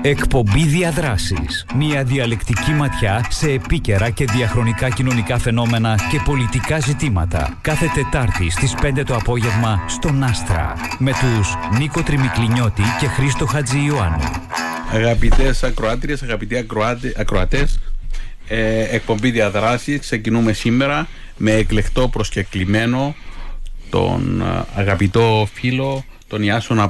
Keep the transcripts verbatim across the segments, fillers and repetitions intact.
Εκπομπή Διαδράσεις. Μια διαλεκτική ματιά σε επίκαιρα και διαχρονικά κοινωνικά φαινόμενα και πολιτικά ζητήματα. Κάθε Τετάρτη στις πέντε το απόγευμα στον Άστρα. Με τους Νίκο Τριμικλινιώτη και Χρήστο Χατζηιωάννου. Αγαπητές ακροάτριες, αγαπητοί ακροάτε, ακροατές, ε, εκπομπή Διαδράσεις. Ξεκινούμε σήμερα με εκλεκτό προσκεκλημένο τον αγαπητό φίλο, τον Ιάσον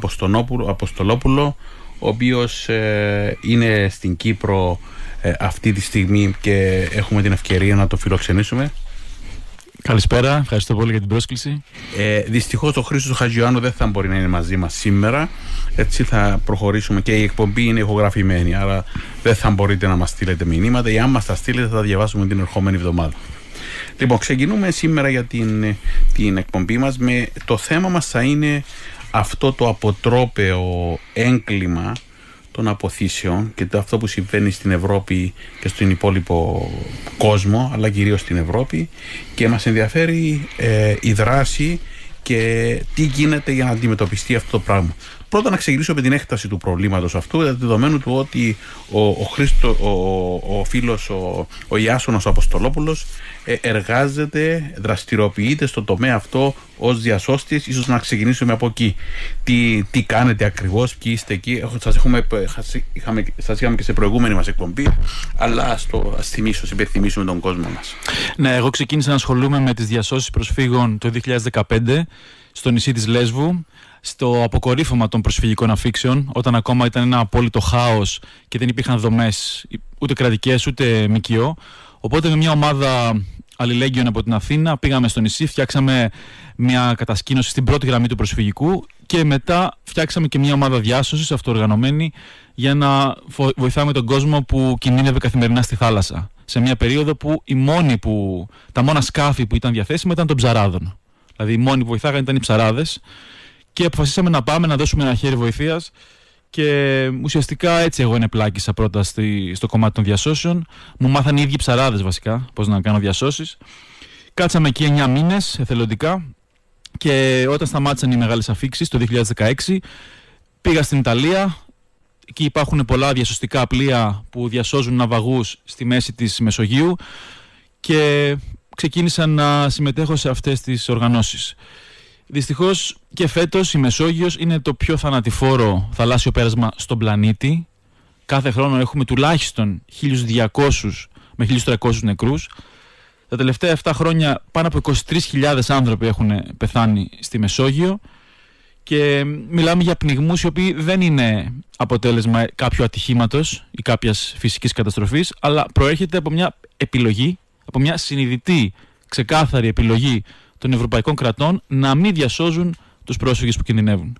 Αποστολόπουλο, ο οποίος ε, είναι στην Κύπρο ε, αυτή τη στιγμή και έχουμε την ευκαιρία να το φιλοξενήσουμε. Καλησπέρα, ευχαριστώ πολύ για την πρόσκληση. Ε, δυστυχώς ο Χρήστος Χατζηιωάννου δεν θα μπορεί να είναι μαζί μας σήμερα, έτσι θα προχωρήσουμε και η εκπομπή είναι ηχογραφημένη, άρα δεν θα μπορείτε να μας στείλετε μηνύματα ή αν μας τα στείλετε θα τα διαβάσουμε την ερχόμενη εβδομάδα. Λοιπόν, ξεκινούμε σήμερα για την, την εκπομπή μας με το θέμα μας θα είναι αυτό το αποτρόπαιο έγκλημα των αποθήσεων και το αυτό που συμβαίνει στην Ευρώπη και στον υπόλοιπο κόσμο, αλλά κυρίως στην Ευρώπη, και μας ενδιαφέρει ε, η δράση και τι γίνεται για να αντιμετωπιστεί αυτό το πράγμα. Πρώτα να ξεκινήσω με την έκταση του προβλήματος αυτού, δεδομένου του ότι ο, ο, Χρήστο, ο, ο, ο φίλος ο, ο Ιάσονος Αποστολόπουλος ε, εργάζεται, δραστηριοποιείται στο τομέα αυτό ως διασώστης. Ίσως να ξεκινήσουμε από εκεί. Τι, τι κάνετε ακριβώς, ποιοι είστε εκεί. Σας, έχουμε, είχαμε, σας είχαμε και σε προηγούμενη μας εκπομπή, αλλά ας, το, ας θυμίσω, υπενθυμίσουμε τον κόσμο μας. Ναι, εγώ ξεκίνησα να ασχολούμαι με τις διασώσεις προσφύγων το δύο χιλιάδες δεκαπέντε στο νησί της Λέσβου, στο αποκορύφωμα των προσφυγικών αφήξεων, όταν ακόμα ήταν ένα απόλυτο χάος και δεν υπήρχαν δομές ούτε κρατικές ούτε ΜΚΟ. Οπότε με μια ομάδα αλληλέγγυων από την Αθήνα πήγαμε στο νησί, φτιάξαμε μια κατασκήνωση στην πρώτη γραμμή του προσφυγικού και μετά φτιάξαμε και μια ομάδα διάσωσης αυτοοργανωμένη για να βοηθάμε τον κόσμο που κινδύνευε καθημερινά στη θάλασσα. Σε μια περίοδο που οι μόνοι που, τα μόνα σκάφη που ήταν διαθέσιμα ήταν των ψαράδων. Δηλαδή οι μόνοι που βοηθάγαν ήταν οι ψαράδες. Και αποφασίσαμε να πάμε να δώσουμε ένα χέρι βοηθείας και ουσιαστικά έτσι εγώ ενεπλάκησα πρώτα στη, στο κομμάτι των διασώσεων. Μου μάθανε οι ίδιοι ψαράδες βασικά πώς να κάνω διασώσεις. Κάτσαμε εκεί εννιά μήνες εθελοντικά και όταν σταμάτησαν οι μεγάλες αφήξεις το δύο χιλιάδες δεκαέξι πήγα στην Ιταλία. Εκεί υπάρχουν πολλά διασωστικά πλοία που διασώζουν ναυαγούς στη μέση της Μεσογείου και ξεκίνησα να συμμετέχω σε αυτές τις οργανώσεις. Δυστυχώς και φέτος η Μεσόγειος είναι το πιο θανατηφόρο θαλάσσιο πέρασμα στον πλανήτη. Κάθε χρόνο έχουμε τουλάχιστον χίλιους διακόσιους με χίλιους τριακόσιους νεκρούς. Τα τελευταία επτά χρόνια πάνω από είκοσι τρεις χιλιάδες άνθρωποι έχουν πεθάνει στη Μεσόγειο και μιλάμε για πνιγμούς οι οποίοι δεν είναι αποτέλεσμα κάποιου ατυχήματος ή κάποιας φυσικής καταστροφής, αλλά προέρχεται από μια επιλογή, από μια συνειδητή, ξεκάθαρη επιλογή των ευρωπαϊκών κρατών να μην διασώζουν τους πρόσφυγες που κινδυνεύουν.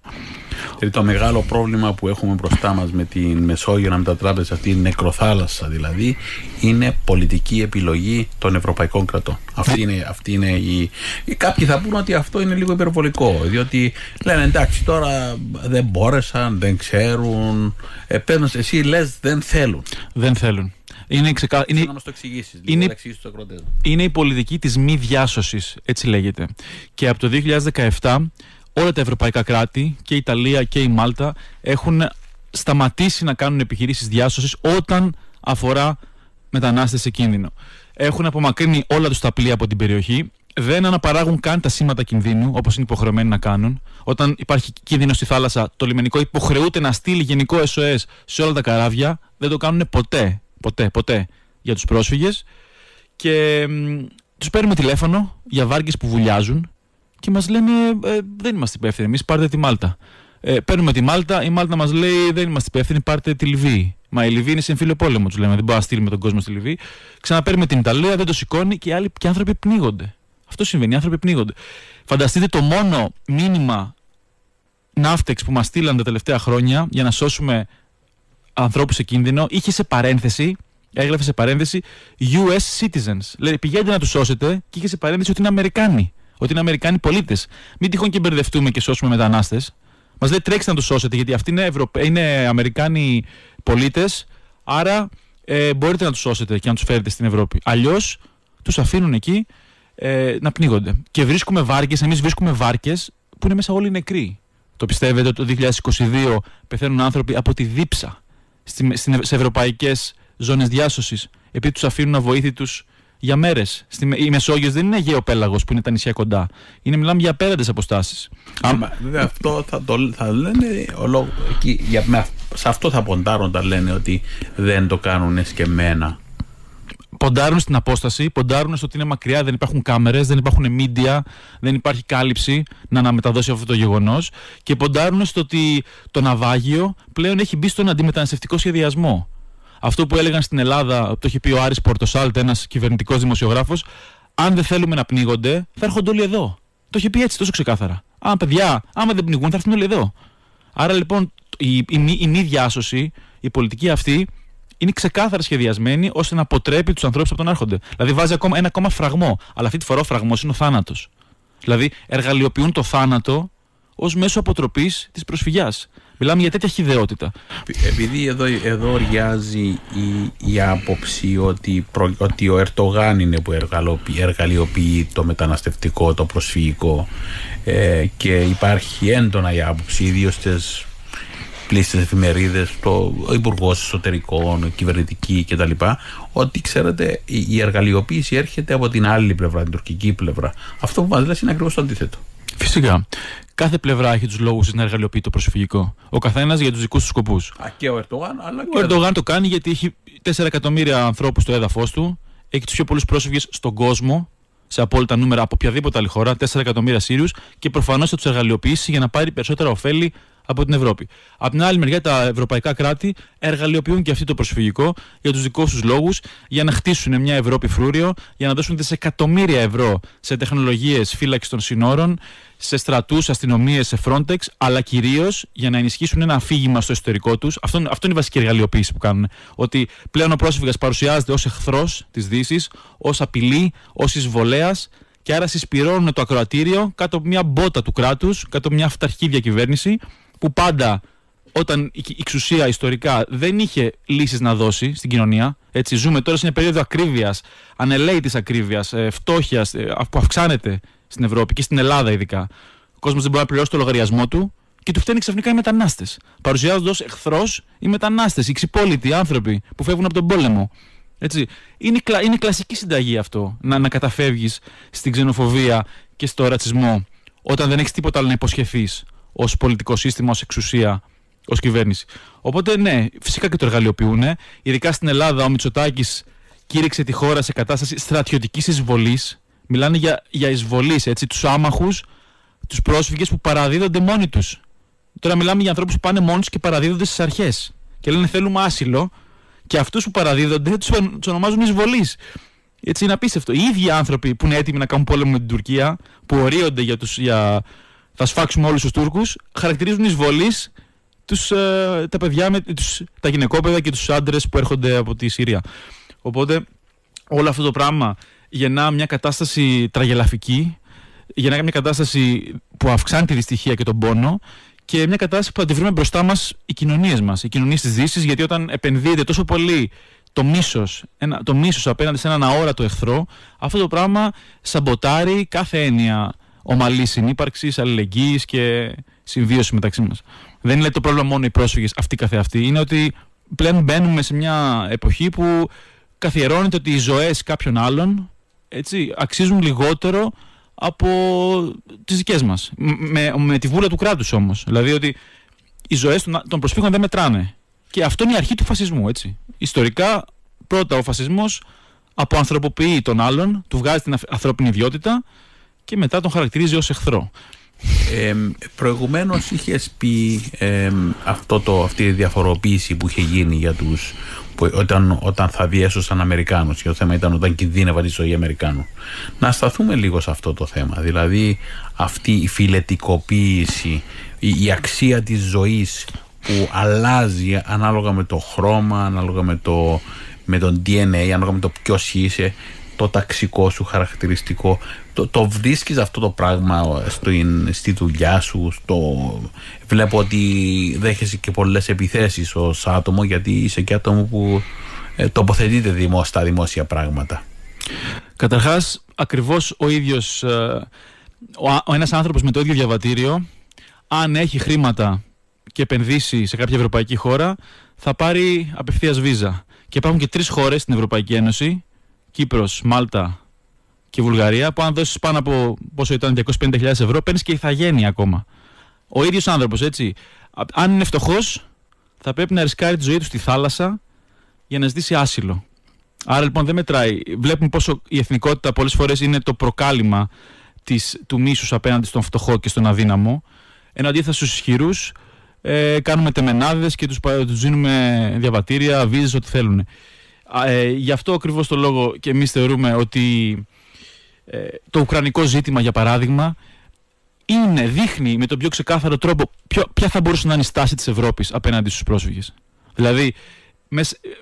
Το μεγάλο πρόβλημα που έχουμε μπροστά μας με την Μεσόγειο να μετατράπεται σε αυτήν την νεκροθάλασσα δηλαδή, είναι πολιτική επιλογή των ευρωπαϊκών κρατών. Αυτή είναι, αυτή είναι η... Κάποιοι θα πούνε ότι αυτό είναι λίγο υπερβολικό, διότι λένε εντάξει τώρα δεν μπόρεσαν, δεν ξέρουν, ε, παίρνουν, εσύ λες δεν θέλουν. Δεν θέλουν. Είναι, ξεκα... είναι... Να μας το εξηγήσεις, είναι... Το είναι η πολιτική της μη διάσωσης, έτσι λέγεται. Και από το δύο χιλιάδες δεκαεπτά όλα τα ευρωπαϊκά κράτη, και η Ιταλία και η Μάλτα, έχουν σταματήσει να κάνουν επιχειρήσεις διάσωσης όταν αφορά μετανάστες σε κίνδυνο. Έχουν απομακρύνει όλα τους τα πλοία από την περιοχή, δεν αναπαράγουν καν τα σήματα κινδύνου όπως είναι υποχρεωμένοι να κάνουν. Όταν υπάρχει κίνδυνο στη θάλασσα, το λιμενικό υποχρεούται να στείλει γενικό ες ο ες σε όλα τα καράβια, δεν το κάνουν ποτέ. Ποτέ, ποτέ για τους πρόσφυγες και μ, τους παίρνουμε τηλέφωνο για βάρκες που βουλιάζουν και μας λένε ε, δεν είμαστε υπεύθυνοι εμείς, πάρτε τη Μάλτα. Ε, παίρνουμε τη Μάλτα, η Μάλτα μας λέει δεν είμαστε υπεύθυνοι, πάρτε τη Λιβύη. Μα η Λιβύη είναι σε εμφύλιο πόλεμο, τους λέμε, δεν μπορούμε να στείλουμε τον κόσμο στη Λιβύη. Ξαναπαίρνουμε την Ιταλία, δεν το σηκώνει και οι άλλοι και οι άνθρωποι πνίγονται. Αυτό συμβαίνει, οι άνθρωποι πνίγονται. Φανταστείτε το μόνο μήνυμα ναύτεξ που μας στείλαν τα τελευταία χρόνια για να σώσουμε ανθρώπους σε κίνδυνο, είχε σε παρένθεση, έγραφε σε παρένθεση γιου ες citizens. Λέει πηγαίνετε να τους σώσετε και είχε σε παρένθεση ότι είναι Αμερικάνοι, ότι είναι Αμερικάνοι πολίτες. Μην τυχόν και μπερδευτούμε και σώσουμε μετανάστες. Μας λέει τρέξτε να τους σώσετε γιατί αυτοί είναι, Ευρωπα... είναι Αμερικάνοι πολίτες, άρα ε, μπορείτε να τους σώσετε και να τους φέρετε στην Ευρώπη. Αλλιώς τους αφήνουν εκεί ε, να πνίγονται. Και βρίσκουμε βάρκες, εμείς βρίσκουμε βάρκες που είναι μέσα όλοι νεκροί. Το πιστεύετε ότι το δύο χιλιάδες είκοσι δύο πεθαίνουν άνθρωποι από τη δίψα. σε ευρωπαϊκές ζώνες διάσωσης, επειδή τους αφήνουν αβοήθητους για μέρες. Η Μεσόγειος δεν είναι Αιγαίο Πέλαγος που είναι τα νησιά κοντά. Είναι, μιλάμε για απέραντες αποστάσεις. Άμα, βέβαια, αυτό θα το θα λένε, ολό, εκεί, για, με, σε αυτό θα ποντάρουν όταν λένε ότι δεν το κάνουν εσκεμμένα. Ποντάρουν στην απόσταση, ποντάρουν στο ότι είναι μακριά, δεν υπάρχουν κάμερες, δεν υπάρχουν media, δεν υπάρχει κάλυψη να αναμεταδώσει αυτό το γεγονός. Και ποντάρουν στο ότι το ναυάγιο πλέον έχει μπει στον αντιμεταναστευτικό σχεδιασμό. Αυτό που έλεγαν στην Ελλάδα, το είχε πει ο Άρης Πορτοσάλτη, ένας κυβερνητικός δημοσιογράφος, αν δεν θέλουμε να πνίγονται, θα έρχονται όλοι εδώ. Το είχε πει έτσι, τόσο ξεκάθαρα. Α, παιδιά, άμα δεν πνιγούν, θα έρθουν όλοι εδώ. Άρα λοιπόν η, η, η, η μη διάσωση, η πολιτική αυτή, είναι ξεκάθαρα σχεδιασμένη ώστε να αποτρέπει τους ανθρώπους από τον άρχοντα. Δηλαδή βάζει ακόμα, ένα ακόμα φραγμό. Αλλά αυτή τη φορά ο φραγμός είναι ο θάνατος. Δηλαδή εργαλειοποιούν το θάνατο ως μέσο αποτροπής της προσφυγιάς. Μιλάμε για τέτοια χυδαιότητα. Επειδή εδώ, εδώ οριάζει η, η άποψη ότι, προ, ότι ο Ερντογάν είναι που εργαλοποιεί, εργαλειοποιεί το μεταναστευτικό, το προσφυγικό, ε, και υπάρχει έντονα η άποψη, ιδίως στις πλήστες εφημερίδες, το, ο Υπουργός Εσωτερικών, κυβερνητική κτλ., ότι ξέρετε η, η εργαλειοποίηση έρχεται από την άλλη πλευρά, την τουρκική πλευρά. Αυτό που μας λες είναι ακριβώς το αντίθετο. Φυσικά. Κάθε πλευρά έχει τους λόγους να εργαλειοποιεί το προσφυγικό. Ο καθένας για τους δικούς του σκοπούς. Α, και ο Ερντογάν, αλλά και ο Ερντογάν το κάνει γιατί έχει τέσσερα εκατομμύρια ανθρώπους στο έδαφος του, έχει τους πιο πολλούς πρόσφυγες στον κόσμο, σε απόλυτα νούμερα από οποιαδήποτε άλλη χώρα, τέσσερα εκατομμύρια Σύριους, και προφανώς θα τους εργαλειοποιήσει για να πάρει περισσότερα ωφέλη από την Ευρώπη. Απ' την άλλη μεριά, τα ευρωπαϊκά κράτη εργαλειοποιούν και αυτοί το προσφυγικό για τους δικούς τους λόγους, για να χτίσουν μια Ευρώπη φρούριο, για να δώσουν δισεκατομμύρια ευρώ σε τεχνολογίες φύλαξης των συνόρων, σε στρατούς, αστυνομίες, σε Frontex, αλλά κυρίως για να ενισχύσουν ένα αφήγημα στο εσωτερικό τους. Αυτό, αυτό είναι η βασική εργαλειοποίηση που κάνουν. Ότι πλέον ο πρόσφυγας παρουσιάζεται ως εχθρός της Δύσης, ως απειλή, ως εισβολέας. Και άρα συσπηρώνουν το ακροατήριο κάτω από μια μπότα του κράτους, κάτω από μια αυταρχική διακυβέρνηση, που πάντα όταν η εξουσία ιστορικά δεν είχε λύσεις να δώσει στην κοινωνία. Έτσι, ζούμε τώρα σε μια περίοδο ακρίβειας, ανελαίτης ακρίβειας, φτώχειας που αυξάνεται στην Ευρώπη και στην Ελλάδα ειδικά. Ο κόσμος δεν μπορεί να πληρώσει το λογαριασμό του και του φταίνουν ξαφνικά οι μετανάστες. Παρουσιάζονται ως εχθρός οι μετανάστες, οι ξυπόλοιτοι άνθρωποι που φεύγουν από τον πόλεμο. Έτσι. Είναι, κλα, είναι κλασική συνταγή αυτό, να, να καταφεύγεις στην ξενοφοβία και στο ρατσισμό όταν δεν έχεις τίποτα άλλο να υποσχεθείς ως πολιτικό σύστημα, ως εξουσία, ως κυβέρνηση. Οπότε ναι, φυσικά και το εργαλειοποιούν. Ε. Ειδικά στην Ελλάδα ο Μητσοτάκης κήρυξε τη χώρα σε κατάσταση στρατιωτικής εισβολής. Μιλάνε για, για εισβολής, έτσι, τους άμαχους, τους πρόσφυγες που παραδίδονται μόνοι τους. Τώρα μιλάμε για ανθρώπους που πάνε μόνοι τους και παραδίδονται στις αρχές και λένε θέλουμε άσυλο. Και αυτούς που παραδίδονται τους ονομάζουν εισβολείς. Έτσι είναι απίστευτο. Οι ίδιοι άνθρωποι που είναι έτοιμοι να κάνουν πόλεμο με την Τουρκία, που ορίονται για, τους, για θα σφάξουμε όλους τους Τούρκους, χαρακτηρίζουν εισβολείς τους, ε, τα παιδιά, με, τους, τα γυναικόπαιδα και τους άντρες που έρχονται από τη Συρία. Οπότε όλο αυτό το πράγμα γεννά μια κατάσταση τραγελαφική, γεννά μια κατάσταση που αυξάνει τη δυστυχία και τον πόνο. Και μια κατάσταση που θα τη βρούμε μπροστά μας οι κοινωνίες μας, οι κοινωνίες της Δύσης, γιατί όταν επενδύεται τόσο πολύ το μίσος, ένα, το μίσος απέναντι σε έναν αόρατο εχθρό, αυτό το πράγμα σαμποτάρει κάθε έννοια ομαλής συνύπαρξης, αλληλεγγύης και συμβίωση μεταξύ μας. Δεν είναι το πρόβλημα μόνο οι πρόσφυγες αυτοί καθεαυτοί, είναι ότι πλέον μπαίνουμε σε μια εποχή που καθιερώνεται ότι οι ζωές κάποιων άλλων, έτσι, αξίζουν λιγότερο από τις δικές μας. Με, με τη βούλα του κράτους όμως. Δηλαδή ότι οι ζωές των, των προσφύγων δεν μετράνε. Και αυτό είναι η αρχή του φασισμού, έτσι. Ιστορικά, πρώτα ο φασισμός αποανθρωποποιεί τον άλλον, του βγάζει την ανθρώπινη ιδιότητα και μετά τον χαρακτηρίζει ως εχθρό. Ε, προηγουμένως είχες πει ε, αυτό το, αυτή η διαφοροποίηση που είχε γίνει για τους, που, όταν, όταν θα διέσωσαν Αμερικάνους, και το θέμα ήταν όταν κινδύνευαν τη ζωή Αμερικάνου. Να σταθούμε λίγο σε αυτό το θέμα, δηλαδή αυτή η φιλετικοποίηση, η, η αξία της ζωής που αλλάζει ανάλογα με το χρώμα, ανάλογα με το, με τον ντι εν έι, ανάλογα με το ποιος είσαι, το ταξικό σου χαρακτηριστικό. Το, το βρίσκεις αυτό το πράγμα στο, στη δουλειά σου, στο... Βλέπω ότι δέχεσαι και πολλές επιθέσεις ως άτομο, γιατί είσαι και άτομο που ε, τοποθετείται δημόσια, στα δημόσια πράγματα. Καταρχάς, ακριβώς ο ίδιος ε, ο, ο ένας άνθρωπος με το ίδιο διαβατήριο, αν έχει χρήματα και επενδύσει σε κάποια ευρωπαϊκή χώρα, θα πάρει απευθείας βίζα. Και υπάρχουν και τρεις χώρες στην Ευρωπαϊκή Ένωση, Κύπρος, Μάλτα και Βουλγαρία, που αν δώσεις πάνω από πόσο ήταν διακόσιες πενήντα χιλιάδες ευρώ, παίρνεις και ηθαγένεια ακόμα. Ο ίδιος άνθρωπος, έτσι. Αν είναι φτωχός, θα πρέπει να ρισκάρει τη ζωή του στη θάλασσα για να ζητήσει άσυλο. Άρα λοιπόν δεν μετράει. Βλέπουμε πόσο η εθνικότητα πολλές φορές είναι το προκάλημα της, του μίσους απέναντι στον φτωχό και στον αδύναμο. Ενώ αντίθετα στους ισχυρούς ε, κάνουμε τεμενάδες και τους, τους δίνουμε διαβατήρια, βίζες, ό,τι θέλουν. Ε, γι' αυτό ακριβώς το λόγο και εμείς θεωρούμε ότι ε, το ουκρανικό ζήτημα, για παράδειγμα, είναι, δείχνει με τον πιο ξεκάθαρο τρόπο ποιο, ποια θα μπορούσε να είναι η στάση της Ευρώπης απέναντι στους πρόσφυγες. Δηλαδή,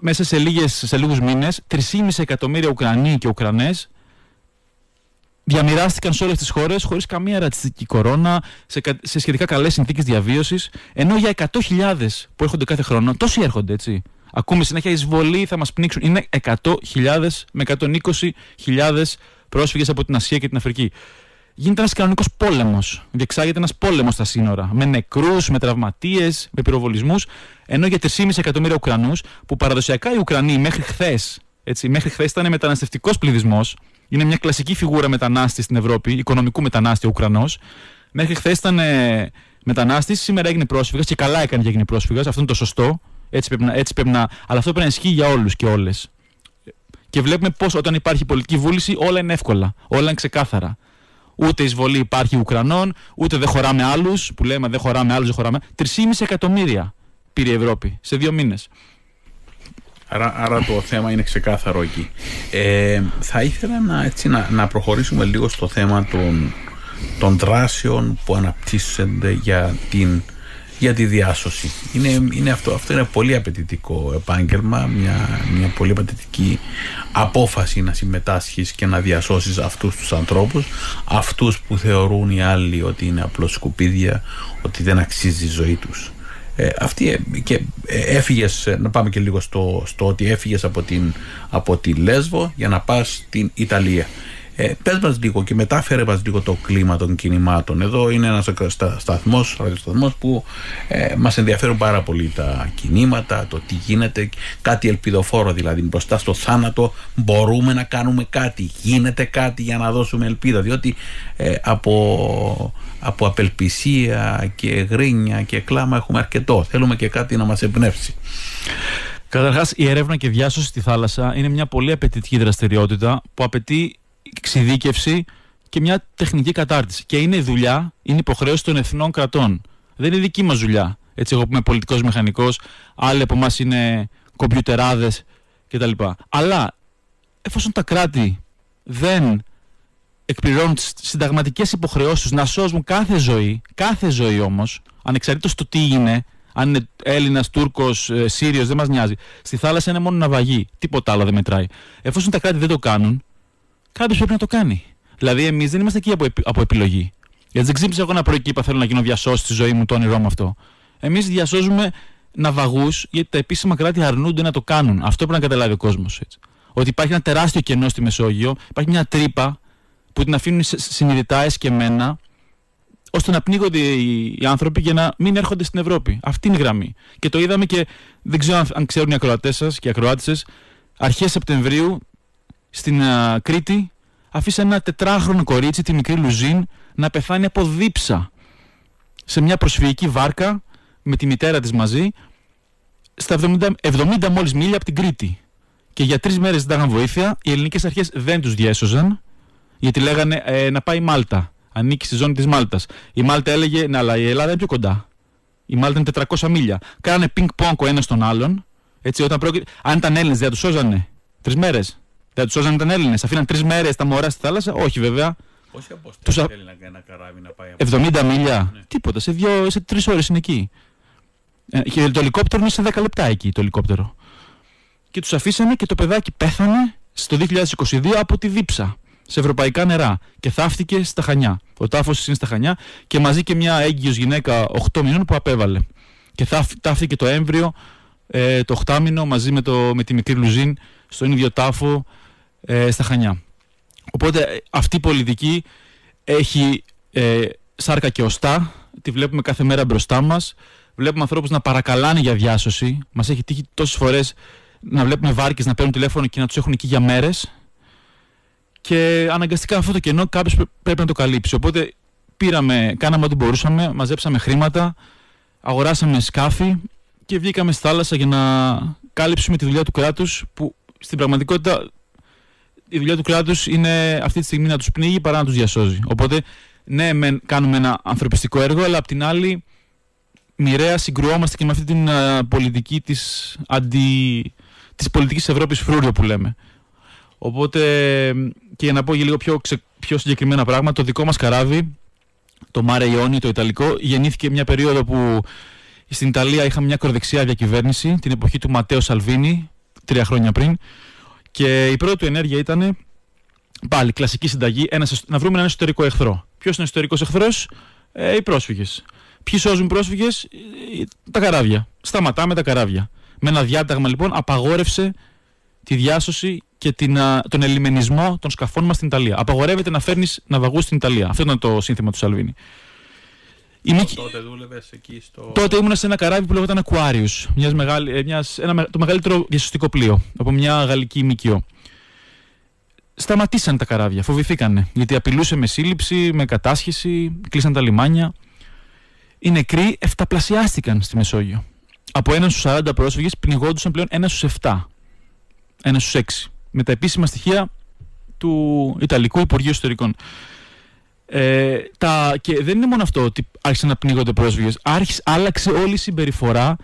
μέσα σε, λίγες, σε λίγους μήνες, τρία και μισό εκατομμύρια Ουκρανοί και Ουκρανές διαμοιράστηκαν σε όλες τις χώρες χωρίς καμία ρατσιστική κορώνα, σε, σε σχετικά καλές συνθήκες διαβίωσης, ενώ για εκατό χιλιάδες που έρχονται κάθε χρόνο, τόσοι έρχονται, έτσι. Ακούμε συνέχεια εισβολή, θα μας πνίξουν. Είναι εκατό χιλιάδες με εκατόν είκοσι χιλιάδες πρόσφυγες από την Ασία και την Αφρική. Γίνεται ένας κανονικός πόλεμος. Διεξάγεται ένας πόλεμος στα σύνορα. Με νεκρούς, με τραυματίες, με πυροβολισμούς. Ενώ για τρία και μισό εκατομμύρια Ουκρανούς, που παραδοσιακά οι Ουκρανοί μέχρι χθες, έτσι, μέχρι χθες ήταν μεταναστευτικός πληθυσμός, είναι μια κλασική φιγούρα μετανάστη στην Ευρώπη, οικονομικού μετανάστη ο Ουκρανός. Μέχρι χθες ήταν μετανάστης, σήμερα έγινε πρόσφυγας και καλά έκανε και έγινε πρόσφυγας. Αυτό είναι το σωστό. Έτσι πρέπει να, έτσι πρέπει να, αλλά αυτό πρέπει να ισχύει για όλους και όλες. Και βλέπουμε πως όταν υπάρχει πολιτική βούληση, όλα είναι εύκολα, όλα είναι ξεκάθαρα. Ούτε εισβολή υπάρχει Ουκρανών, ούτε δεν χωράμε άλλους, που λέμε δεν χωράμε άλλους, δεν χωράμε. τρία και μισό εκατομμύρια πήρε η Ευρώπη σε δύο μήνες. Άρα, άρα το θέμα είναι ξεκάθαρο εκεί. Ε, θα ήθελα να, έτσι, να, να προχωρήσουμε λίγο στο θέμα των, των δράσεων που αναπτύσσονται για, την, για τη διάσωση. Είναι, είναι αυτό, αυτό είναι πολύ απαιτητικό επάγγελμα, μια, μια πολύ απαιτητική απόφαση να συμμετάσχεις και να διασώσεις αυτούς τους ανθρώπους, αυτούς που θεωρούν οι άλλοι ότι είναι απλώς σκουπίδια, ότι δεν αξίζει η ζωή τους. Ε, αυτή, και έφυγες, να πάμε και λίγο στο, στο ότι έφυγες από την, από την Λέσβο για να πας στην Ιταλία. Ε, πες μας λίγο και μετάφερε μας λίγο το κλίμα των κινημάτων. Εδώ είναι ένας σταθμός, ραδιοσταθμός που ε, μας ενδιαφέρουν πάρα πολύ τα κινήματα, το τι γίνεται, κάτι ελπιδοφόρο δηλαδή. Μπροστά στο θάνατο μπορούμε να κάνουμε κάτι, γίνεται κάτι για να δώσουμε ελπίδα. Διότι ε, από, από απελπισία και γρίνια και κλάμα έχουμε αρκετό. Θέλουμε και κάτι να μας εμπνεύσει. Καταρχάς, η έρευνα και διάσωση στη θάλασσα είναι μια πολύ απαιτητική δραστηριότητα που απαιτεί εξειδίκευση και μια τεχνική κατάρτιση. Και είναι δουλειά, είναι υποχρέωση των εθνών κρατών. Δεν είναι δική μας δουλειά. Έτσι, εγώ που είμαι πολιτικός μηχανικός, άλλοι από εμάς είναι κομπιουτεράδες κτλ. Αλλά εφόσον τα κράτη δεν εκπληρώνουν τις συνταγματικές υποχρεώσεις τους να σώζουν κάθε ζωή, κάθε ζωή όμως, ανεξαρτήτως του τι είναι, αν είναι Έλληνας, Τούρκος, Σύριος, δεν μας νοιάζει. Στη θάλασσα είναι μόνο ναυαγή, τίποτα άλλο δεν μετράει. Εφόσον τα κράτη δεν το κάνουν, κάποιος πρέπει να το κάνει. Δηλαδή, εμείς δεν είμαστε εκεί από, επι... από επιλογή. Γιατί δεν ξύπνησα εγώ ένα πρωί και είπα: θέλω να γίνω διασώστης στη ζωή μου, το όνειρό μου αυτό. Εμείς διασώζουμε ναυαγούς, γιατί τα επίσημα κράτη αρνούνται να το κάνουν. Αυτό πρέπει να καταλάβει ο κόσμος. Ότι υπάρχει ένα τεράστιο κενό στη Μεσόγειο, υπάρχει μια τρύπα που την αφήνουν συνειδητά εσκεμμένα, ώστε να πνίγονται οι άνθρωποι και να μην έρχονται στην Ευρώπη. Αυτή είναι η γραμμή. Και το είδαμε και δεν ξέρω αν ξέρουν οι ακροατές σας και οι ακροάτισσες, αρχές Σεπτεμβρίου. Στην uh, Κρήτη αφήσα ένα τετράχρονο κορίτσι, τη μικρή Λουζίν, να πεθάνει από δίψα σε μια προσφυγική βάρκα με τη μητέρα της μαζί, στα εβδομήντα, εβδομήντα μόλις μίλια από την Κρήτη. Και για τρεις μέρες δεν είχαν βοήθεια, οι ελληνικές αρχές δεν τους διέσωζαν, γιατί λέγανε ε, να πάει η Μάλτα. Ανήκει στη ζώνη της Μάλτας. Η Μάλτα έλεγε ναι, αλλά η Ελλάδα είναι πιο κοντά. Η Μάλτα είναι τετρακόσια μίλια. Κάνανε πινκ-πονκ ο ένας τον άλλον. Έτσι, όταν πρόκει... Αν ήταν Έλληνες, δεν τους σώζανε. Τρεις μέρες. Δεν τους σώζανε, ήταν Έλληνες. Αφήναν τρεις μέρες τα μωρά στη θάλασσα. Όχι, βέβαια. Πόση αποστολή θέλει να κάνει ένα καράβι να πάει από εβδομήντα μίλια. Ναι. Τίποτα. Σε, δύο, σε τρεις ώρες είναι εκεί. Ε, και το ελικόπτερο είναι σε δέκα λεπτά εκεί το ελικόπτερο. Και τους αφήσανε και το παιδάκι πέθανε στο δύο χιλιάδες είκοσι δύο από τη δίψα σε ευρωπαϊκά νερά. Και θάφτηκε στα Χανιά. Ο τάφος είναι στα Χανιά και μαζί και μια έγκυος γυναίκα οκτώ μηνών που απέβαλε. Και θάφτηκε το έμβριο ε, το οκτώ μηνό μαζί με, το, με τη μικρή Λουζίν στον ίδιο τάφο. Στα Χανιά. Οπότε αυτή η πολιτική έχει ε, σάρκα και οστά, τη βλέπουμε κάθε μέρα μπροστά μας. βλέπουμε ανθρώπους να παρακαλάνε για διάσωση. Μας έχει τύχει τόσες φορές να βλέπουμε βάρκες να παίρνουν τηλέφωνο και να τους έχουν εκεί για μέρες. Και αναγκαστικά αυτό το κενό κάποιος πρέπει να το καλύψει. Οπότε πήραμε, κάναμε ό,τι μπορούσαμε, μαζέψαμε χρήματα, αγοράσαμε σκάφη και βγήκαμε στη θάλασσα για να κάλυψουμε τη δουλειά του κράτους, που στην πραγματικότητα η δουλειά του κράτους είναι αυτή τη στιγμή να τους πνίγει παρά να τους διασώζει. Οπότε ναι, μεν, κάνουμε ένα ανθρωπιστικό έργο, αλλά απ' την άλλη μοιραία συγκρουόμαστε και με αυτή την uh, πολιτική της, αντι... της πολιτικής Ευρώπης φρούριο που λέμε. Οπότε, και για να πω για λίγο πιο, ξε... πιο συγκεκριμένα πράγματα, το δικό μας καράβι, το Μάρε Ιόνιο, το ιταλικό, γεννήθηκε μια περίοδο που στην Ιταλία είχαμε μια ακροδεξιά διακυβέρνηση, την εποχή του Ματθαίος Σαλβίνι, τρία χρόνια πριν. Και η πρώτη του ενέργεια ήταν πάλι κλασική συνταγή, ένας, να βρούμε έναν εσωτερικό εχθρό. Ποιος είναι ο εσωτερικός εχθρός? Ε, οι πρόσφυγες. Ποιοι σώζουν πρόσφυγες? Τα καράβια. Σταματάμε τα καράβια. Με ένα διάταγμα λοιπόν απαγόρευσε τη διάσωση και την, α, τον ελιμενισμό των σκαφών μας στην Ιταλία. Απαγορεύεται να φέρνεις ναυαγούς στην Ιταλία. Αυτό ήταν το σύνθημα του Σαλβίνη. Η Νίκη... Τότε δούλευες εκεί στο... Τότε ήμουν σε ένα καράβι που λεγόταν Aquarius, μιας μεγάλη, μιας, ένα, το μεγαλύτερο διασωστικό πλοίο από μια γαλλική ΜΚΟ. Σταματήσαν τα καράβια, φοβηθήκανε, γιατί απειλούσε με σύλληψη, με κατάσχεση, κλείσαν τα λιμάνια. Οι νεκροί εφταπλασιάστηκαν στη Μεσόγειο. Από έναν στους σαράντα πρόσφυγες πνιγόντουσαν πλέον ένας στους επτά. Ένας στους έξι. Με τα επίσημα στοιχεία του Ιταλικού Υπουργείου Ιστορικών. Ε, τα... Και δεν είναι μόνο αυτό ότι άρχισαν να πνίγονται πρόσφυγες. Άρχισε, άλλαξε όλη η συμπεριφορά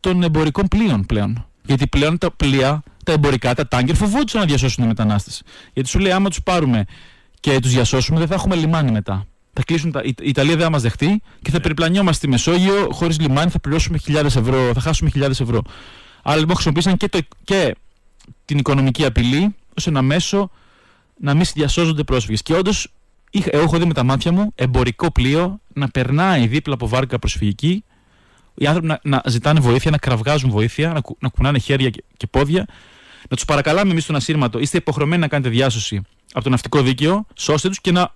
των εμπορικών πλοίων πλέον. Γιατί πλέον τα πλοία, τα εμπορικά, τα τάγκερ φοβόντουσαν να διασώσουν οι μετανάστες. Γιατί σου λέει, άμα τους πάρουμε και τους διασώσουμε, δεν θα έχουμε λιμάνι μετά. Θα κλείσουν τα... Η Ιταλία δεν θα μας δεχτεί και θα περιπλανιόμαστε στη Μεσόγειο χωρίς λιμάνι, θα πληρώσουμε χιλιάδες ευρώ, θα χάσουμε χιλιάδες ευρώ. Άρα λοιπόν χρησιμοποίησαν και, το... και την οικονομική απειλή ως ένα μέσο να μην διασώζονται πρόσφυγες. Και όντως έχω δει με τα μάτια μου εμπορικό πλοίο να περνάει δίπλα από βάρκα προσφυγική, οι άνθρωποι να, να ζητάνε βοήθεια, να κραυγάζουν βοήθεια, να, να κουνάνε χέρια και, και πόδια, να τους παρακαλάμε εμείς τον ασύρματο, είστε υποχρεωμένοι να κάνετε διάσωση από το ναυτικό δίκαιο, σώστε τους, και να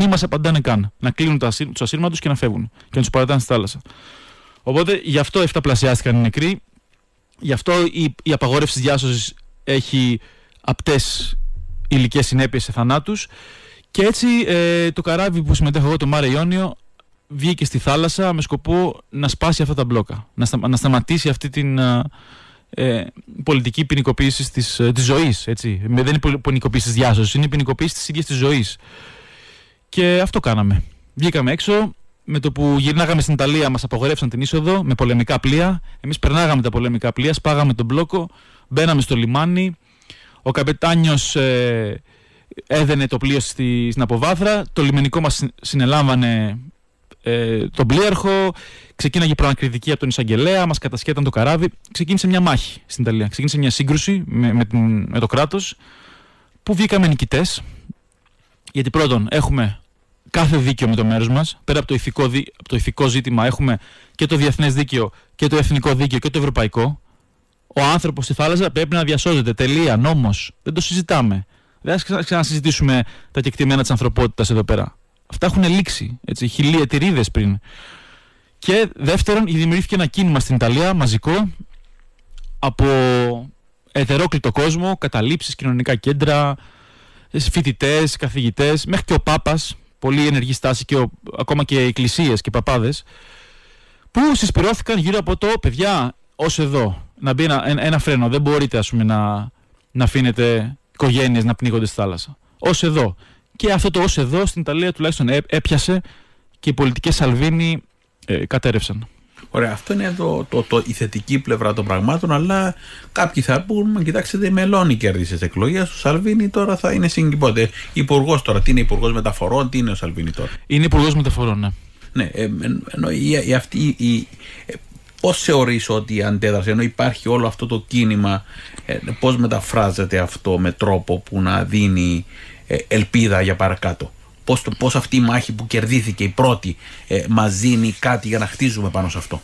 μην μας απαντάνε καν. Να κλείνουν τους ασύρματους και να φεύγουν και να τους παρατάνε στη θάλασσα. Οπότε γι' αυτό εφταπλασιάστηκαν οι νεκροί, γι' αυτό η, η απαγόρευση της διάσωσης έχει απτές υλικές συνέπειες σε θανάτους. Και έτσι ε, το καράβι που συμμετέχω εγώ, το Μάρε Ιόνιο, βγήκε στη θάλασσα με σκοπό να σπάσει αυτά τα μπλόκα, να, στα, να σταματήσει αυτή την ε, πολιτική ποινικοποίηση της, της ζωής. Έτσι. Δεν είναι ποινικοποίηση της διάσωσης, είναι η ποινικοποίηση της ίδιας της ζωής. Και αυτό κάναμε. Βγήκαμε έξω, με το που γυρνάγαμε στην Ιταλία μας απαγορεύσαν την είσοδο με πολεμικά πλοία. Εμείς περνάγαμε τα πολεμικά πλοία, σπάγαμε τον μπλόκο, μπαίναμε στο λιμάνι. Ο καπετάνιος ε, έδαινε το πλοίο στη, στην αποβάθρα, το λιμενικό μας συνελάμβανε ε, τον πλοίαρχο, ξεκίναγε προανακριτική από τον εισαγγελέα, μας κατασχέταν το καράβι. Ξεκίνησε μια μάχη στην Ιταλία, ξεκίνησε μια σύγκρουση με, με, την, με το κράτος, που βγήκαμε νικητές. Γιατί πρώτον έχουμε κάθε δίκαιο με το μέρος μας, πέρα από το ηθικό, δι... από το ηθικό ζήτημα έχουμε και το διεθνές δίκαιο και το εθνικό δίκαιο και το ευρωπαϊκό. Ο άνθρωπος στη θάλασσα πρέπει να διασώζεται, τελεία, νόμος, δεν το συζητάμε. Δεν θα ξανασυζητήσουμε τα κεκτημένα της ανθρωπότητας εδώ πέρα. Αυτά έχουν λήξει, έτσι, χιλιετηρίδες πριν. Και δεύτερον, δημιουργήθηκε ένα κίνημα στην Ιταλία, μαζικό, από ετερόκλητο κόσμο, καταλήψεις, κοινωνικά κέντρα, φοιτητές, καθηγητές, μέχρι και ο Πάπας, πολύ ενεργή στάση, και ο, ακόμα και οι εκκλησίες και οι παπάδες, που συσπυρώθηκαν γύρω από το «παιδιά, ως εδώ, να μπει ένα, ένα φρένο, δεν μπορείτε ας πούμε, να, να αφήνετε οικογένειες να πνίγονται στη θάλασσα. Ως εδώ». Και αυτό το «ως εδώ» στην Ιταλία τουλάχιστον έπιασε και οι πολιτικές Σαλβίνι ε, κατέρευσαν. Ωραία, αυτό είναι το, το, το, η θετική πλευρά των πραγμάτων, αλλά κάποιοι θα πούν, κοιτάξτε, η Μελόνι κέρδισε τις εκλογές, ο Σαλβίνι τώρα θα είναι συγκεκριμένος. Υπουργός τώρα, τι είναι υπουργός μεταφορών, τι είναι ο Σαλβίνι τώρα? Είναι υπουργός μεταφορών, ναι. Ναι, ε, ενώ η, η, αυτή η... Ε, πώς θεωρείς ότι αντέδρασε, ενώ υπάρχει όλο αυτό το κίνημα, ε, πώς μεταφράζεται αυτό με τρόπο που να δίνει ε, ελπίδα για παρακάτω? Πώς, το, πώς αυτή η μάχη που κερδίθηκε η πρώτη ε, μας δίνει κάτι για να χτίζουμε πάνω σε αυτό?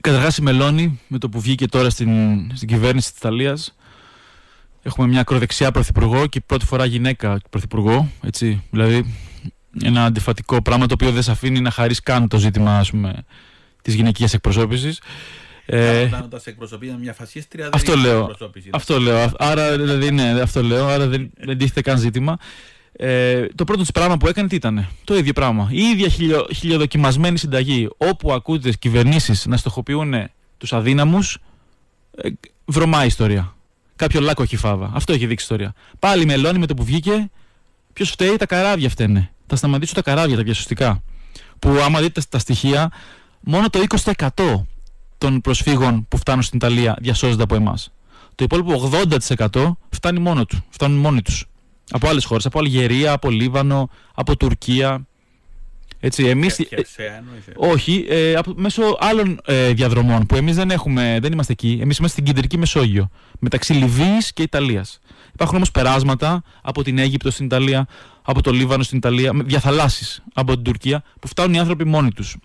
Καταρχάς η Μελόνι, με το που βγήκε τώρα στην, στην κυβέρνηση της Ιταλίας, έχουμε μια ακροδεξιά πρωθυπουργό και πρώτη φορά γυναίκα πρωθυπουργό, έτσι, δηλαδή ένα αντιφατικό πράγμα το οποίο δεν σε αφήνει να χαρείς καν το ζήτημα, ας πούμε, της γυναικείας εκπροσώπησης. Ε, μια φασίστρια, αυτό, δεν λέω, αυτό λέω. Άρα, δηλαδή, ναι, αυτό λέω. Άρα δεν, δεν τίθεται καν ζήτημα. Ε, το πρώτο της πράγμα που έκανε τι ήταν? Το ίδιο πράγμα. Η ίδια χιλιο, χιλιοδοκιμασμένη συνταγή, όπου ακούτε κυβερνήσεις να στοχοποιούν τους αδύναμους, ε, βρωμάει η ιστορία. Κάποιο λάκκο έχει φάβα. Αυτό έχει δείξει η ιστορία. Πάλι η Μελόνι με το που βγήκε, ποιος φταίει? Τα καράβια φταίνε. Θα σταματήσουν τα καράβια, τα διασωστικά. Που άμα δείτε τα στοιχεία, μόνο το είκοσι τοις εκατό των προσφύγων που φτάνουν στην Ιταλία διασώζονται από εμάς. Το υπόλοιπο ογδόντα τοις εκατό φτάνει μόνο του, φτάνουν μόνοι τους. Από άλλες χώρες, από Αλγερία, από Λίβανο, από Τουρκία. Έτσι, εμείς, ε, όχι, ε, από, μέσω άλλων ε, διαδρομών που εμείς δεν έχουμε, δεν είμαστε εκεί. Εμείς είμαστε στην κεντρική Μεσόγειο, μεταξύ Λιβύης και Ιταλίας. Υπάρχουν όμως περάσματα από την Αίγυπτο στην Ιταλία, από το Λίβανο στην Ιταλία, διαθαλάσσεις από την Τουρκία, που φτάνουν οι άνθρωποι μόνοι τους.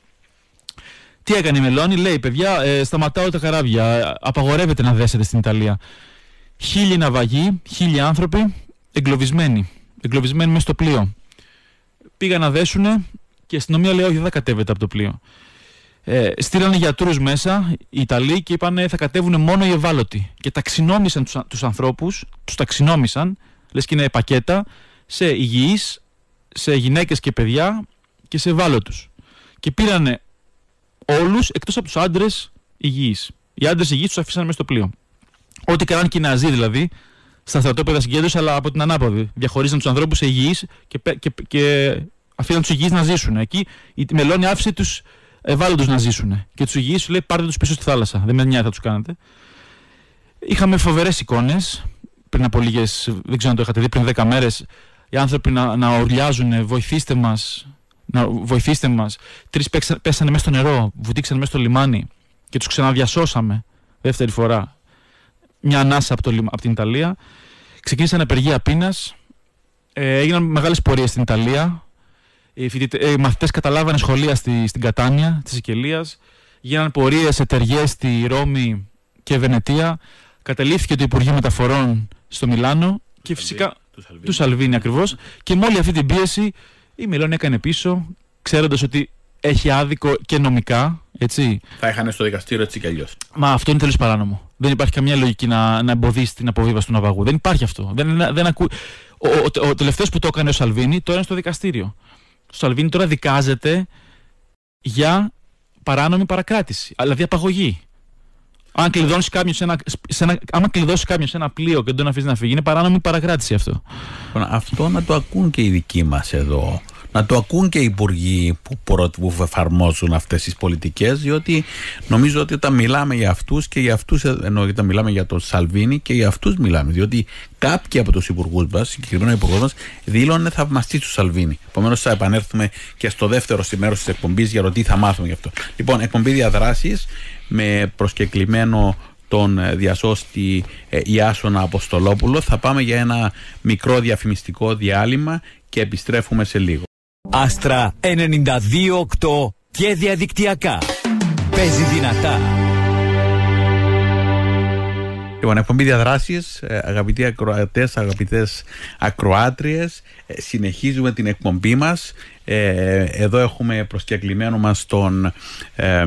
Τι έκανε η Μελόνι? Λέει, παιδιά, ε, σταματάω τα καράβια, απαγορεύεται να δέσετε στην Ιταλία. Χίλιοι ναυαγοί, χίλιοι άνθρωποι εγκλωβισμένοι, εγκλωβισμένοι μέσα στο πλοίο. Πήγαν να δέσουνε και η αστυνομία λέει, όχι, δεν θα κατέβετε από το πλοίο. Ε, στείλανε γιατρούς μέσα οι Ιταλοί και είπανε, θα κατέβουν μόνο οι ευάλωτοι. Και ταξινόμησαν τους, τους ανθρώπους, τους ταξινόμησαν, λες και είναι πακέτα, σε υγιείς, σε γυναίκες και παιδιά και σε ευάλωτους. Και πήρανε όλους εκτός από τους άντρες υγιείς. Οι άντρες υγιείς τους αφήσανε μέσα στο πλοίο. Ό,τι κάναν και οι Ναζί δηλαδή, στα στρατόπεδα συγκέντρωση, αλλά από την ανάποδη. Διαχωρίζαν τους ανθρώπους σε υγιείς και, και, και αφήναν τους υγιείς να ζήσουν. Εκεί η Μελόνι άφησε τους ευάλωτους να ζήσουν. Και τους υγιείς λέει, πάρτε τους πίσω στη θάλασσα. Δεν με νοιάζει, θα τους κάνετε. Είχαμε φοβερές εικόνες πριν από λίγες, δεν ξέρω αν το είχατε δει, πριν δέκα μέρες. Οι άνθρωποι να, να ορλιάζουν, βοηθήστε μας. Να βοηθήστε μας. Τρεις πέσανε μέσα στο νερό, βουτήξανε μέσα στο λιμάνι και τους ξαναδιασώσαμε δεύτερη φορά. Μια ανάσα από, το, από την Ιταλία. Ξεκίνησαν απεργία πείνας. Ε, έγιναν μεγάλες πορείες στην Ιταλία. Οι, φοιτητε, ε, οι μαθητές καταλάβανε σχολεία στη, στην Κατάνια της Σικελίας. Γίναν πορείες σε ταιριές στη Ρώμη και Βενετία. Κατελήφθηκε το Υπουργείο Μεταφορών στο Μιλάνο και φυσικά του Σαλβίνι ακριβώς. Και με όλη αυτή την πίεση, η Μελόνι έκανε πίσω, ξέροντας ότι έχει άδικο και νομικά. Έτσι. Θα είχαν στο δικαστήριο έτσι κι αλλιώς. Μα αυτό είναι τελείως παράνομο. Δεν υπάρχει καμία λογική να, να εμποδίσει την αποβίβαση του ναυαγού. Δεν υπάρχει αυτό. Δεν, δεν ακού... ο, ο, ο τελευταίος που το έκανε ο Σαλβίνι τώρα είναι στο δικαστήριο. Ο Σαλβίνι τώρα δικάζεται για παράνομη παρακράτηση, δηλαδή απαγωγή. Αν κλειδώσει κάποιον σε ένα, σε ένα, άμα κλειδώσει κάποιον σε ένα πλοίο και δεν τον αφήσει να φύγει, είναι παράνομη παρακράτηση αυτό. Αυτό να το ακούν και οι δικοί μας εδώ. Να το ακούν και οι υπουργοί που, που εφαρμόζουν αυτές τις πολιτικές, διότι νομίζω ότι όταν μιλάμε για αυτούς και για αυτούς, ενώ όταν μιλάμε για τον Σαλβίνι και για αυτούς μιλάμε. Διότι κάποιοι από τους υπουργούς μας, συγκεκριμένα ο υπουργός μας, δήλωνε θαυμαστή του Σαλβίνι. Επομένως, θα επανέλθουμε και στο δεύτερο μέρος της εκπομπής για το τι θα μάθουμε γι' αυτό. Λοιπόν, εκπομπή Διαδράσεις με προσκεκλημένο τον διασώστη Ιάσονα Αποστολόπουλο. Θα πάμε για ένα μικρό διαφημιστικό διάλειμμα και επιστρέφουμε σε λίγο. Άστρα ενενήντα δύο κόμμα οκτώ και διαδικτυακά. Παίζει δυνατά. Λοιπόν, εκπομπή Διαδράσεις, αγαπητοί ακροατές, αγαπητές ακροάτριες, συνεχίζουμε την εκπομπή μας. Εδώ έχουμε προσκεκλημένο μας τον ε,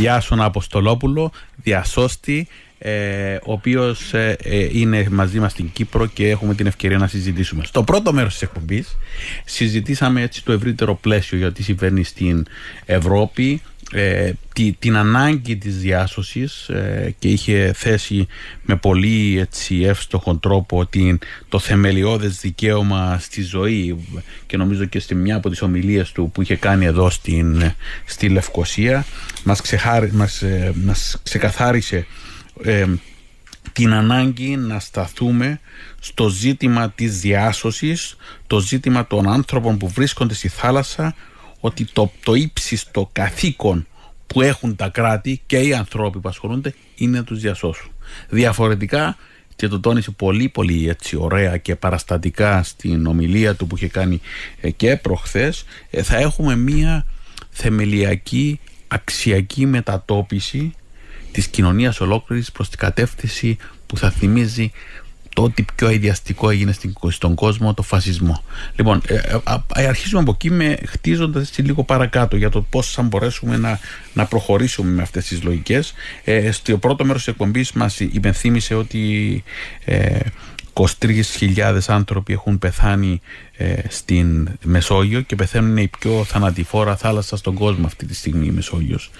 Ιάσονα Αποστολόπουλο, διασώστη, ε, ο οποίος ε, ε, είναι μαζί μας στην Κύπρο και έχουμε την ευκαιρία να συζητήσουμε. Στο πρώτο μέρος της εκπομπής συζητήσαμε έτσι το ευρύτερο πλαίσιο για τι συμβαίνει στην Ευρώπη, ε, τη, την ανάγκη της διάσωσης, ε, και είχε θέσει με πολύ έτσι εύστοχο τρόπο την, το θεμελιώδες δικαίωμα στη ζωή, και νομίζω και στη μια από τις ομιλίες του που είχε κάνει εδώ στην, στη Λευκοσία μας, ξεχάρι, μας, ε, μας ξεκαθάρισε Ε, την ανάγκη να σταθούμε στο ζήτημα της διάσωσης, το ζήτημα των άνθρωπων που βρίσκονται στη θάλασσα, ότι το, το ύψιστο καθήκον που έχουν τα κράτη και οι ανθρώποι που ασχολούνται είναι να τους διασώσουν. Διαφορετικά, και το τόνισε πολύ πολύ έτσι ωραία και παραστατικά στην ομιλία του που είχε κάνει και προχθές, θα έχουμε μία θεμελιακή αξιακή μετατόπιση της κοινωνίας ολόκληρης προς την κατεύθυνση που θα θυμίζει το ότι πιο αηδιαστικό έγινε στον κόσμο, το φασισμό. Λοιπόν, αρχίζουμε από εκεί με χτίζοντας λίγο παρακάτω για το πώς θα μπορέσουμε να, να προχωρήσουμε με αυτές τις λογικές. Ε, στο πρώτο μέρος της εκπομπής μας υπενθύμησε ότι ε, είκοσι τρεις χιλιάδες άνθρωποι έχουν πεθάνει ε, στην Μεσόγειο και πεθαίνουν η πιο θανατηφόρα θάλασσα στον κόσμο αυτή τη στιγμή, η Μεσόγειος.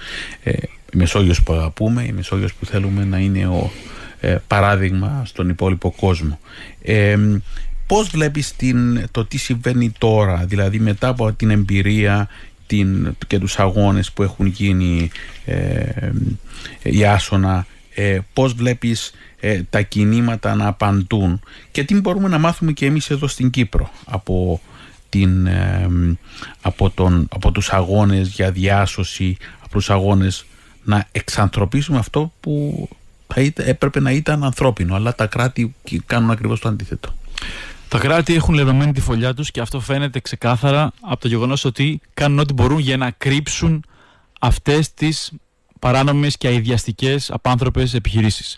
Ε, η Μεσόγειος που αγαπούμε, η Μεσόγειος που θέλουμε να είναι ο ε, παράδειγμα στον υπόλοιπο κόσμο. Ε, πώς βλέπεις την, το τι συμβαίνει τώρα, δηλαδή μετά από την εμπειρία την, και τους αγώνες που έχουν γίνει ε, η Άσονα, ε, πώς βλέπεις ε, τα κινήματα να απαντούν και τι μπορούμε να μάθουμε και εμείς εδώ στην Κύπρο από, την, ε, από, τον, από τους αγώνες για διάσωση, από τους αγώνες να εξανθρωπίσουμε αυτό που έπρεπε να ήταν ανθρώπινο, αλλά τα κράτη κάνουν ακριβώς το αντίθετο. Τα κράτη έχουν λερωμένη τη φωλιά τους και αυτό φαίνεται ξεκάθαρα από το γεγονός ότι κάνουν ό,τι μπορούν για να κρύψουν αυτές τις παράνομες και αηδιαστικές απάνθρωπες επιχειρήσεις.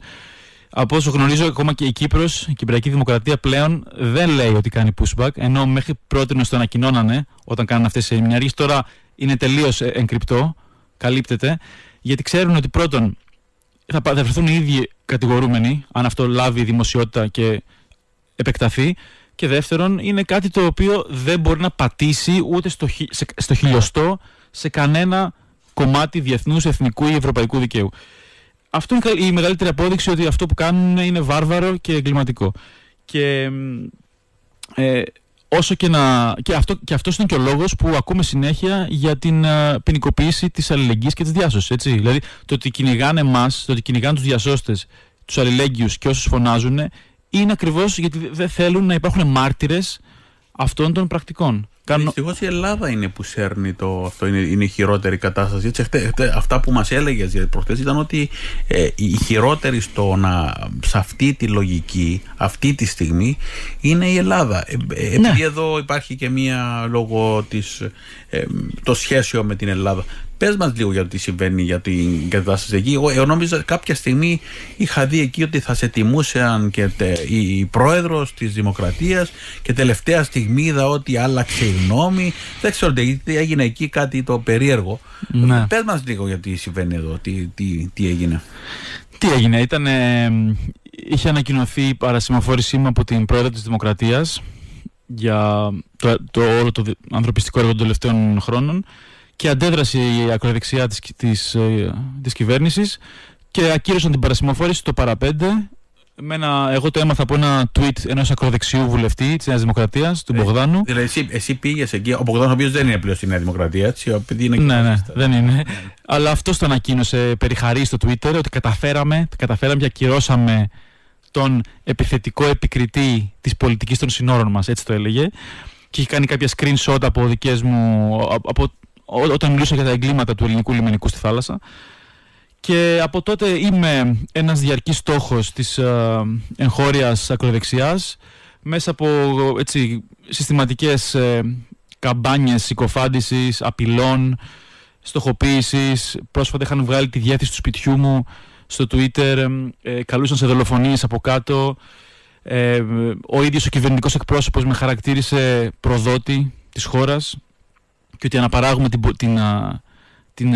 Από όσο γνωρίζω, ακόμα και η Κύπρος, η Κυπριακή Δημοκρατία πλέον δεν λέει ότι κάνει pushback, ενώ μέχρι πρότινος το ανακοινώνανε όταν κάνουν αυτές τις ημιναργίες. Τώρα είναι τελείως εγκρυπτό, καλύπτεται, γιατί ξέρουν ότι πρώτον θα βρεθούν οι ίδιοι κατηγορούμενοι, αν αυτό λάβει δημοσιότητα και επεκταθεί. Και δεύτερον, είναι κάτι το οποίο δεν μπορεί να πατήσει ούτε στο, χι, σε, στο χιλιοστό σε κανένα κομμάτι διεθνούς, εθνικού ή ευρωπαϊκού δικαίου. Αυτό είναι η μεγαλύτερη απόδειξη ότι αυτό που κάνουν είναι βάρβαρο και εγκληματικό. Και, ε, όσο και, να, και, αυτό, και αυτός είναι και ο λόγος που ακούμε συνέχεια για την uh, ποινικοποίηση της αλληλεγγύης και της διάσωσης. Έτσι. Δηλαδή, το ότι κυνηγάνε εμάς, το ότι κυνηγάνε τους διασώστες, τους αλληλέγγυους και όσους φωνάζουν, είναι ακριβώς γιατί δεν θέλουν να υπάρχουν μάρτυρες αυτών των πρακτικών. Δυστυχώς η Ελλάδα είναι που σέρνει το αυτό, είναι, είναι η χειρότερη κατάσταση. Έτσι, αυτά που μας έλεγες προχθές ήταν ότι ε, η χειρότερη στο να, σε αυτή τη λογική, αυτή τη στιγμή, είναι η Ελλάδα. Ε, ε, ναι. Επειδή εδώ υπάρχει και μία λόγω της, ε, το σχέσιο με την Ελλάδα. Πες μας λίγο για το τι συμβαίνει για την κατάσταση εκεί. Εγώ, εγώ νόμιζα κάποια στιγμή είχα δει εκεί ότι θα σε τιμούσαν και τε, η, η πρόεδρος της Δημοκρατίας και τελευταία στιγμή είδα ότι άλλαξε η γνώμη. Δεν ξέρω τι έγινε εκεί, κάτι το περίεργο. Ναι. Πες μας λίγο για τι συμβαίνει εδώ, τι, τι, τι έγινε. Τι έγινε, ήταν, ε, είχε ανακοινωθεί η παρασημοφόρησή μου από την πρόεδρο της Δημοκρατίας για το, το όλο το ανθρωπιστικό έργο των τελευταίων χρόνων. Και αντέδρασε η ακροδεξιά της, της, της κυβέρνησης και ακύρωσαν την παρασημοφόρηση το παραπέντε. Με ένα, εγώ το έμαθα από ένα tweet ενός ακροδεξιού βουλευτή της Νέας Δημοκρατίας, του ε, Μπογδάνου. Δηλαδή, εσύ, εσύ πήγες εκεί, ο Μπογδάνος ο οποίος δεν είναι πλέον στη Νέα Δημοκρατία, έτσι, είναι ναι, ναι, ναι, δεν είναι. Αλλά αυτός το ανακοίνωσε περί χαρί στο Twitter ότι καταφέραμε, καταφέραμε και ακυρώσαμε τον επιθετικό επικριτή της πολιτικής των συνόρων μας, έτσι το έλεγε. Και είχε κάνει κάποια screenshot από δικές μου. Από, όταν μιλούσα για τα εγκλήματα του ελληνικού λιμενικού στη θάλασσα. Και από τότε είμαι ένας διαρκής στόχος της α, εγχώριας ακροδεξιάς μέσα από έτσι, συστηματικές ε, καμπάνιες συκοφάντησης, απειλών, στοχοποίησης. Πρόσφατα είχαν βγάλει τη διεύθυνση του σπιτιού μου στο Twitter, ε, καλούσαν σε δολοφονίες από κάτω. Ε, ο ίδιος ο κυβερνητικός εκπρόσωπος με χαρακτήρισε προδότη της χώρας και ότι αναπαράγουμε την, την, την,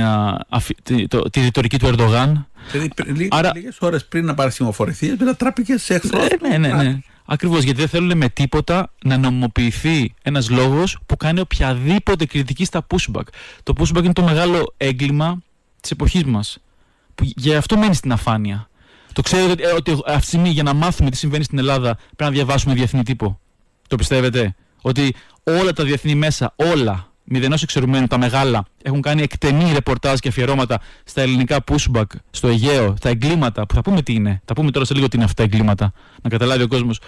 την, το, τη ρητορική του Ερντογάν. Δηλαδή, λίγες, άρα, λίγες ώρες πριν να παρασημοφορηθεί, μετά τράπηκε σε εχθρό. Ναι, ναι, ναι, ναι. Ακριβώς, γιατί δεν θέλουν με τίποτα να νομιμοποιηθεί ένας λόγος που κάνει οποιαδήποτε κριτική στα pushback. Το pushback είναι το μεγάλο έγκλημα της εποχής μας. Που γι' αυτό μένει στην αφάνεια. Το ξέρετε ότι αυτή τη στιγμή για να μάθουμε τι συμβαίνει στην Ελλάδα πρέπει να διαβάσουμε διεθνή τύπο. Το πιστεύετε? Ότι όλα τα διεθνή μέσα, όλα. Μηδενός εξαιρουμένου, τα μεγάλα έχουν κάνει εκτενή ρεπορτάζ και αφιερώματα στα ελληνικά pushback, στο Αιγαίο, στα εγκλήματα, που θα πούμε τι είναι. Θα πούμε τώρα σε λίγο τι είναι αυτά τα εγκλήματα, να καταλάβει ο κόσμος.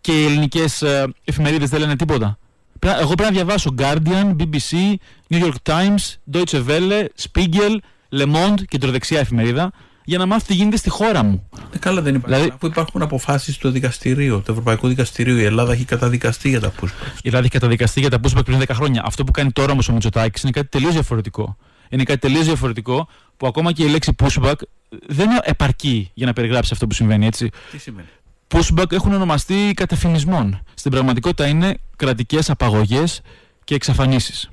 Και οι ελληνικές ε, εφημερίδες δεν λένε τίποτα. Εγώ πρέπει να διαβάσω Guardian, μπι μπι σι, New York Times, Deutsche Welle, Spiegel, Le Monde, κεντροδεξιά εφημερίδα, για να μάθω τι γίνεται στη χώρα μου. Ε, καλά, δεν υπάρχει. Δηλαδή, που υπάρχουν αποφάσεις του δικαστηρίου, του Ευρωπαϊκού Δικαστηρίου. Η Ελλάδα έχει καταδικαστεί για τα pushback. Η Ελλάδα έχει καταδικαστεί για τα pushback πριν δέκα χρόνια. Αυτό που κάνει τώρα όμως ο Μητσοτάκης είναι κάτι τελείως διαφορετικό. Είναι κάτι τελείως διαφορετικό που ακόμα και η λέξη pushback δεν επαρκεί για να περιγράψει αυτό που συμβαίνει, έτσι. Τι σημαίνει? pushback έχουν ονομαστεί καταφηνισμών. Στην πραγματικότητα είναι κρατικές απαγωγές και εξαφανίσεις.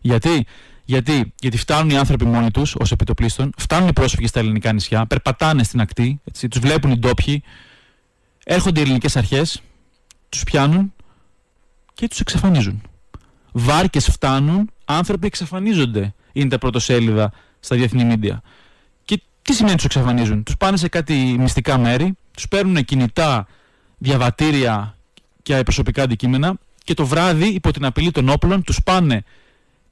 Γιατί? Γιατί, γιατί φτάνουν οι άνθρωποι μόνοι τους, ως επιτοπλίστων, φτάνουν οι πρόσφυγες στα ελληνικά νησιά, περπατάνε στην ακτή, έτσι, τους βλέπουν οι ντόπιοι, έρχονται οι ελληνικές αρχές, τους πιάνουν και τους εξαφανίζουν. Βάρκες φτάνουν, άνθρωποι εξαφανίζονται, είναι τα πρωτοσέλιδα στα διεθνή μίντια. Και τι σημαίνει τους εξαφανίζουν? Τους πάνε σε κάτι μυστικά μέρη, τους παίρνουν κινητά, διαβατήρια και προσωπικά αντικείμενα και το βράδυ, υπό την απειλή των όπλων, τους πάνε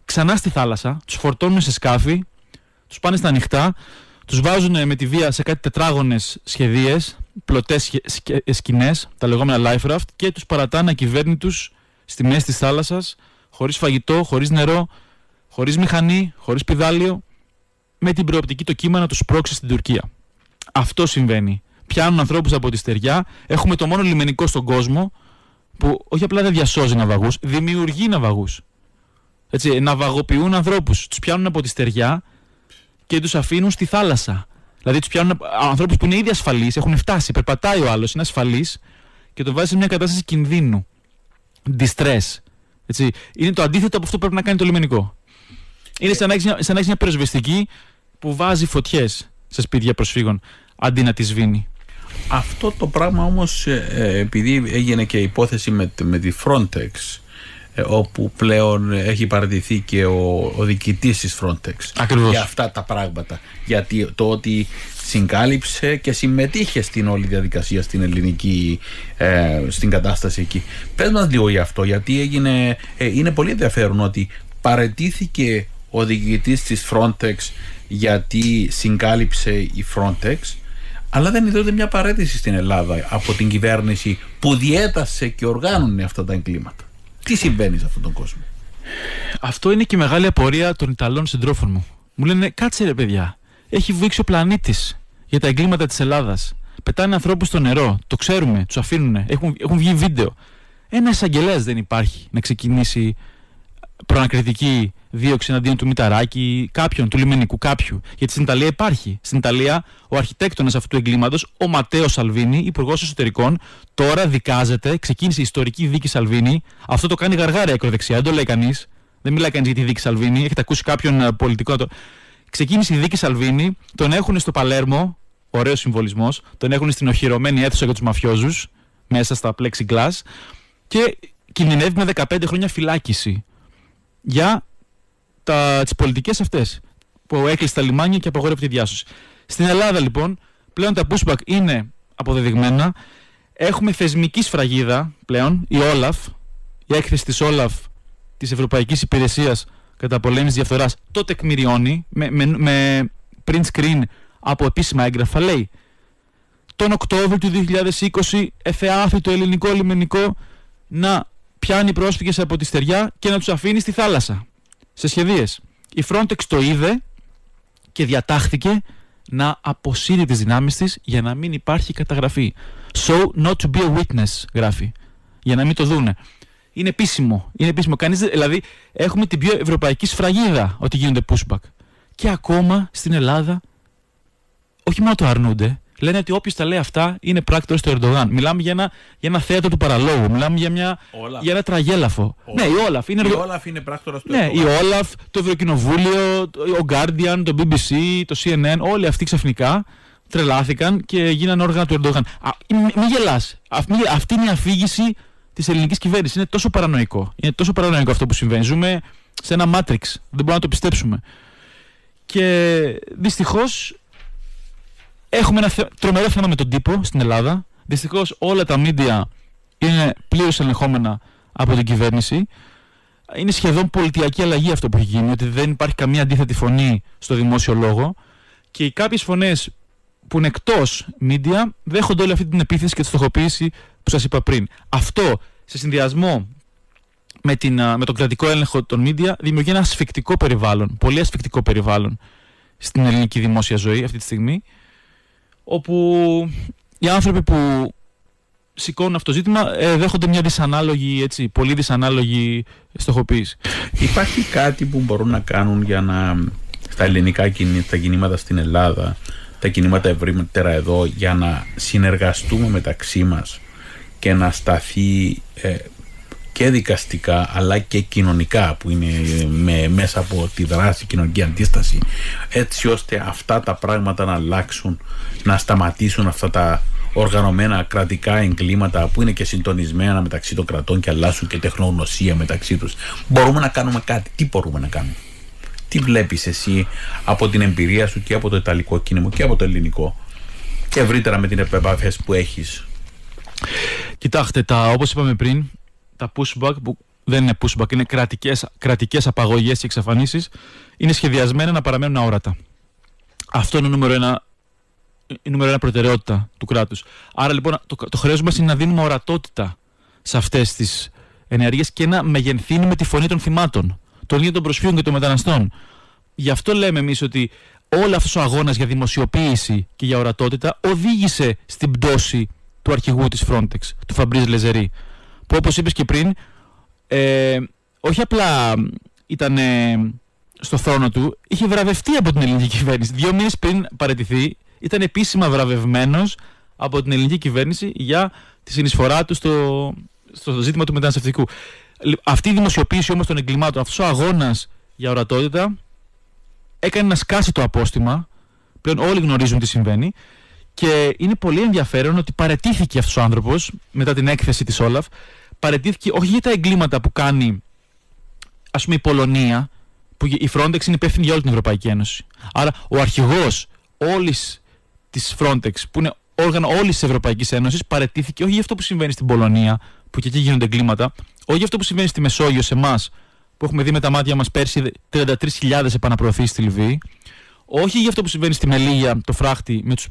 ξανά στη θάλασσα, τους φορτώνουν σε σκάφη, τους πάνε στα ανοιχτά, τους βάζουν με τη βία σε κάτι τετράγωνες σχεδίες, πλωτές σκηνές, τα λεγόμενα life raft, και τους παρατάνε ακυβέρνητους στη μέση της θάλασσας, χωρίς φαγητό, χωρίς νερό, χωρίς μηχανή, χωρίς πηδάλιο, με την προοπτική το κύμα να τους σπρώξει στην Τουρκία. Αυτό συμβαίνει. Πιάνουν ανθρώπους από τη στεριά, έχουμε το μόνο λιμενικό στον κόσμο που όχι απλά δεν διασώζει ναυαγούς, δημιουργεί ναυαγούς. Έτσι, ναυαγοποιούν ανθρώπους. Τους πιάνουν από τη στεριά και τους αφήνουν στη θάλασσα. Δηλαδή, τους πιάνουν ανθρώπους που είναι ήδη ασφαλείς, έχουν φτάσει. Περπατάει ο άλλος, είναι ασφαλής και τον βάζει σε μια κατάσταση κινδύνου. Distress. Έτσι. Είναι το αντίθετο από αυτό που πρέπει να κάνει το λιμενικό. Είναι σαν να έχεις μια πυροσβεστική που βάζει φωτιές σε σπίτια προσφύγων αντί να τη σβήνει. Αυτό το πράγμα όμως, επειδή έγινε και υπόθεση με, με τη Frontex, όπου πλέον έχει παρατηθεί και ο, ο διοικητής της Frontex. Ακριβώς. Για αυτά τα πράγματα. Γιατί το ότι συγκάλυψε και συμμετείχε στην όλη διαδικασία στην ελληνική, ε, στην κατάσταση εκεί. Πες μας λίγο για αυτό, γιατί έγινε, ε, είναι πολύ ενδιαφέρον ότι παρατήθηκε ο διοικητής της Frontex γιατί συγκάλυψε η Frontex, αλλά δεν είδε μια παρέτηση στην Ελλάδα από την κυβέρνηση που διέτασε και οργάνωνε αυτά τα εγκλήματα. Τι συμβαίνει σε αυτόν τον κόσμο? Αυτό είναι και η μεγάλη απορία των Ιταλών συντρόφων μου. Μου λένε, κάτσε ρε παιδιά, έχει βήξει ο πλανήτης για τα εγκλήματα της Ελλάδας. Πετάνε ανθρώπους στο νερό, το ξέρουμε, τους αφήνουν, έχουν, έχουν βγει βίντεο. Ένα εισαγγελέας δεν υπάρχει να ξεκινήσει προανακριτική δίωξη εναντίον του Μηταράκη, κάποιον, του λιμενικού κάποιου. Γιατί στην Ιταλία υπάρχει. Στην Ιταλία ο αρχιτέκτονας αυτού του εγκλήματος, ο Ματθαίος Σαλβίνι, υπουργός εσωτερικών, τώρα δικάζεται, ξεκίνησε η ιστορική δίκη Σαλβίνι. Αυτό το κάνει γαργάρα η ακροδεξιά, δεν το λέει κανείς. Δεν μιλάει κανείς για τη δίκη Σαλβίνι. Έχετε ακούσει κάποιον πολιτικό να το. Ξεκίνησε η δίκη Σαλβίνι, τον έχουν στο Παλέρμο, ωραίος συμβολισμός, τον έχουν στην οχυρωμένη αίθουσα για τους μαφιόζους, μέσα στα plexiglass, και κινδυνεύει με δεκαπέντε χρόνια φυλάκιση για τις πολιτικές αυτές που έκλεισε τα λιμάνια και απαγορεύει τη διάσωση. Στην Ελλάδα λοιπόν πλέον τα pushback είναι αποδεδειγμένα. Έχουμε θεσμική σφραγίδα πλέον, η Olaf, η έκθεση της Olaf, της Ευρωπαϊκής Υπηρεσίας Καταπολέμησης Διαφθοράς, το τεκμηριώνει με, με, με print screen από επίσημα έγγραφα. Λέει, τον Οκτώβριο του δύο χιλιάδες είκοσι εθεάθη το ελληνικό λιμενικό να πιάνει πρόσφυγες από τη στεριά και να τους αφήνει στη θάλασσα, σε σχεδίες. Η Frontex το είδε και διατάχθηκε να αποσύρει τις δυνάμεις της για να μην υπάρχει καταγραφή. So not to be a witness, γράφει. Για να μην το δούνε. Είναι επίσημο. Είναι επίσημο. Κανείς, δηλαδή, έχουμε την πιο ευρωπαϊκή σφραγίδα ότι γίνονται pushback. Και ακόμα στην Ελλάδα, όχι μόνο το αρνούνται, λένε ότι όποιος τα λέει αυτά είναι πράκτορας του Ερντογάν. Μιλάμε για ένα, για ένα θέατρο του παραλόγου. Μιλάμε για, μια, για ένα τραγέλαφο. Olaf. Ναι, η Olaf είναι, η Olaf είναι πράκτορας του, ναι, Ερντογάν. Ναι, η Olaf, το Ευρωκοινοβούλιο, το, ο Guardian, το μπι μπι σι, το σι εν εν, όλοι αυτοί ξαφνικά τρελάθηκαν και γίνανε όργανα του Ερντογάν. Μην γελάς. Αυτή είναι η αφήγηση της ελληνικής κυβέρνησης. Είναι τόσο παρανοϊκό. Είναι τόσο παρανοϊκό αυτό που συμβαίνει. Ζούμε σε ένα Matrix. Δεν μπορούμε να το πιστέψουμε. Και δυστυχώς. Έχουμε ένα θε... τρομερό θέμα με τον τύπο στην Ελλάδα. Δυστυχώς όλα τα μίντια είναι πλήρως ελεγχόμενα από την κυβέρνηση. Είναι σχεδόν πολιτιακή αλλαγή αυτό που έχει γίνει, ότι δεν υπάρχει καμία αντίθετη φωνή στο δημόσιο λόγο. Και οι κάποιες φωνές που είναι εκτός μίντια δέχονται όλη αυτή την επίθεση και τη στοχοποίηση που σας είπα πριν. Αυτό σε συνδυασμό με, την, με τον κρατικό έλεγχο των μίντια δημιουργεί ένα ασφικτικό περιβάλλον, πολύ ασφικτικό περιβάλλον στην ελληνική δημόσια ζωή αυτή τη στιγμή, όπου οι άνθρωποι που σηκώνουν αυτό το ζήτημα ε, δέχονται μια δυσανάλογη, έτσι, πολύ δυσανάλογη στοχοποίηση. Υπάρχει κάτι που μπορούν να κάνουν για να, στα ελληνικά κινήματα στην Ελλάδα, τα κινήματα ευρύτερα εδώ για να συνεργαστούμε μεταξύ μας και να σταθεί ε, και δικαστικά αλλά και κοινωνικά, που είναι με, μέσα από τη δράση, κοινωνική αντίσταση, έτσι ώστε αυτά τα πράγματα να αλλάξουν, να σταματήσουν αυτά τα οργανωμένα κρατικά εγκλήματα που είναι και συντονισμένα μεταξύ των κρατών και αλλάσουν και τεχνογνωσία μεταξύ τους. Μπορούμε να κάνουμε κάτι. Τι μπορούμε να κάνουμε? Τι βλέπεις εσύ από την εμπειρία σου και από το ιταλικό κίνημα και από το ελληνικό και ευρύτερα με την επαφές που έχεις? Κοιτάξτε, τα, όπως είπαμε πριν, τα pushback, που δεν είναι pushback, είναι κρατικές, κρατικές απαγωγές και εξαφανίσεις, είναι σχεδιασμένα να παραμένουν αόρατα. Αυτό είναι νούμερο ένα, η νούμερο ένα προτεραιότητα του κράτους. Άρα λοιπόν το, το χρέος μας είναι να δίνουμε ορατότητα σε αυτές τις ενέργειες και να μεγενθύνουμε τη φωνή των θυμάτων, των ίδιων των προσφύγων και των μεταναστών. Γι' αυτό λέμε εμείς ότι όλο αυτός ο αγώνας για δημοσιοποίηση και για ορατότητα οδήγησε στην πτώση του αρχηγού της Frontex, του Φαμπρίζ Λεζερή, που όπως είπες και πριν, ε, όχι απλά ήταν στο θρόνο του, είχε βραβευτεί από την ελληνική κυβέρνηση. Δύο μήνες πριν παραιτηθεί, ήταν επίσημα βραβευμένος από την ελληνική κυβέρνηση για τη συνεισφορά του στο, στο ζήτημα του μεταναστευτικού. Αυτή η δημοσιοποίηση όμως των εγκλημάτων, αυτός ο αγώνας για ορατότητα, έκανε να σκάσει το απόστημα. Πλέον όλοι γνωρίζουν τι συμβαίνει. Και είναι πολύ ενδιαφέρον ότι παραιτήθηκε αυτός ο άνθρωπος μετά την έκθεση της Όλαφ. Παραιτήθηκε όχι για τα εγκλήματα που κάνει, ας πούμε, η Πολωνία, που η Frontex είναι υπεύθυνη για όλη την Ευρωπαϊκή Ένωση. Άρα ο αρχηγός όλης της Frontex, που είναι όργανο όλης της Ευρωπαϊκής Ένωσης, παραιτήθηκε όχι για αυτό που συμβαίνει στην Πολωνία, που και εκεί γίνονται εγκλήματα, όχι για αυτό που συμβαίνει στη Μεσόγειο, σε εμάς, που έχουμε δει με τα μάτια μας πέρσι τριάντα τρεις χιλιάδες επαναπροωθείς στη Λιβύη, όχι για αυτό που συμβαίνει στη Μελίγια, το φράχτη με τους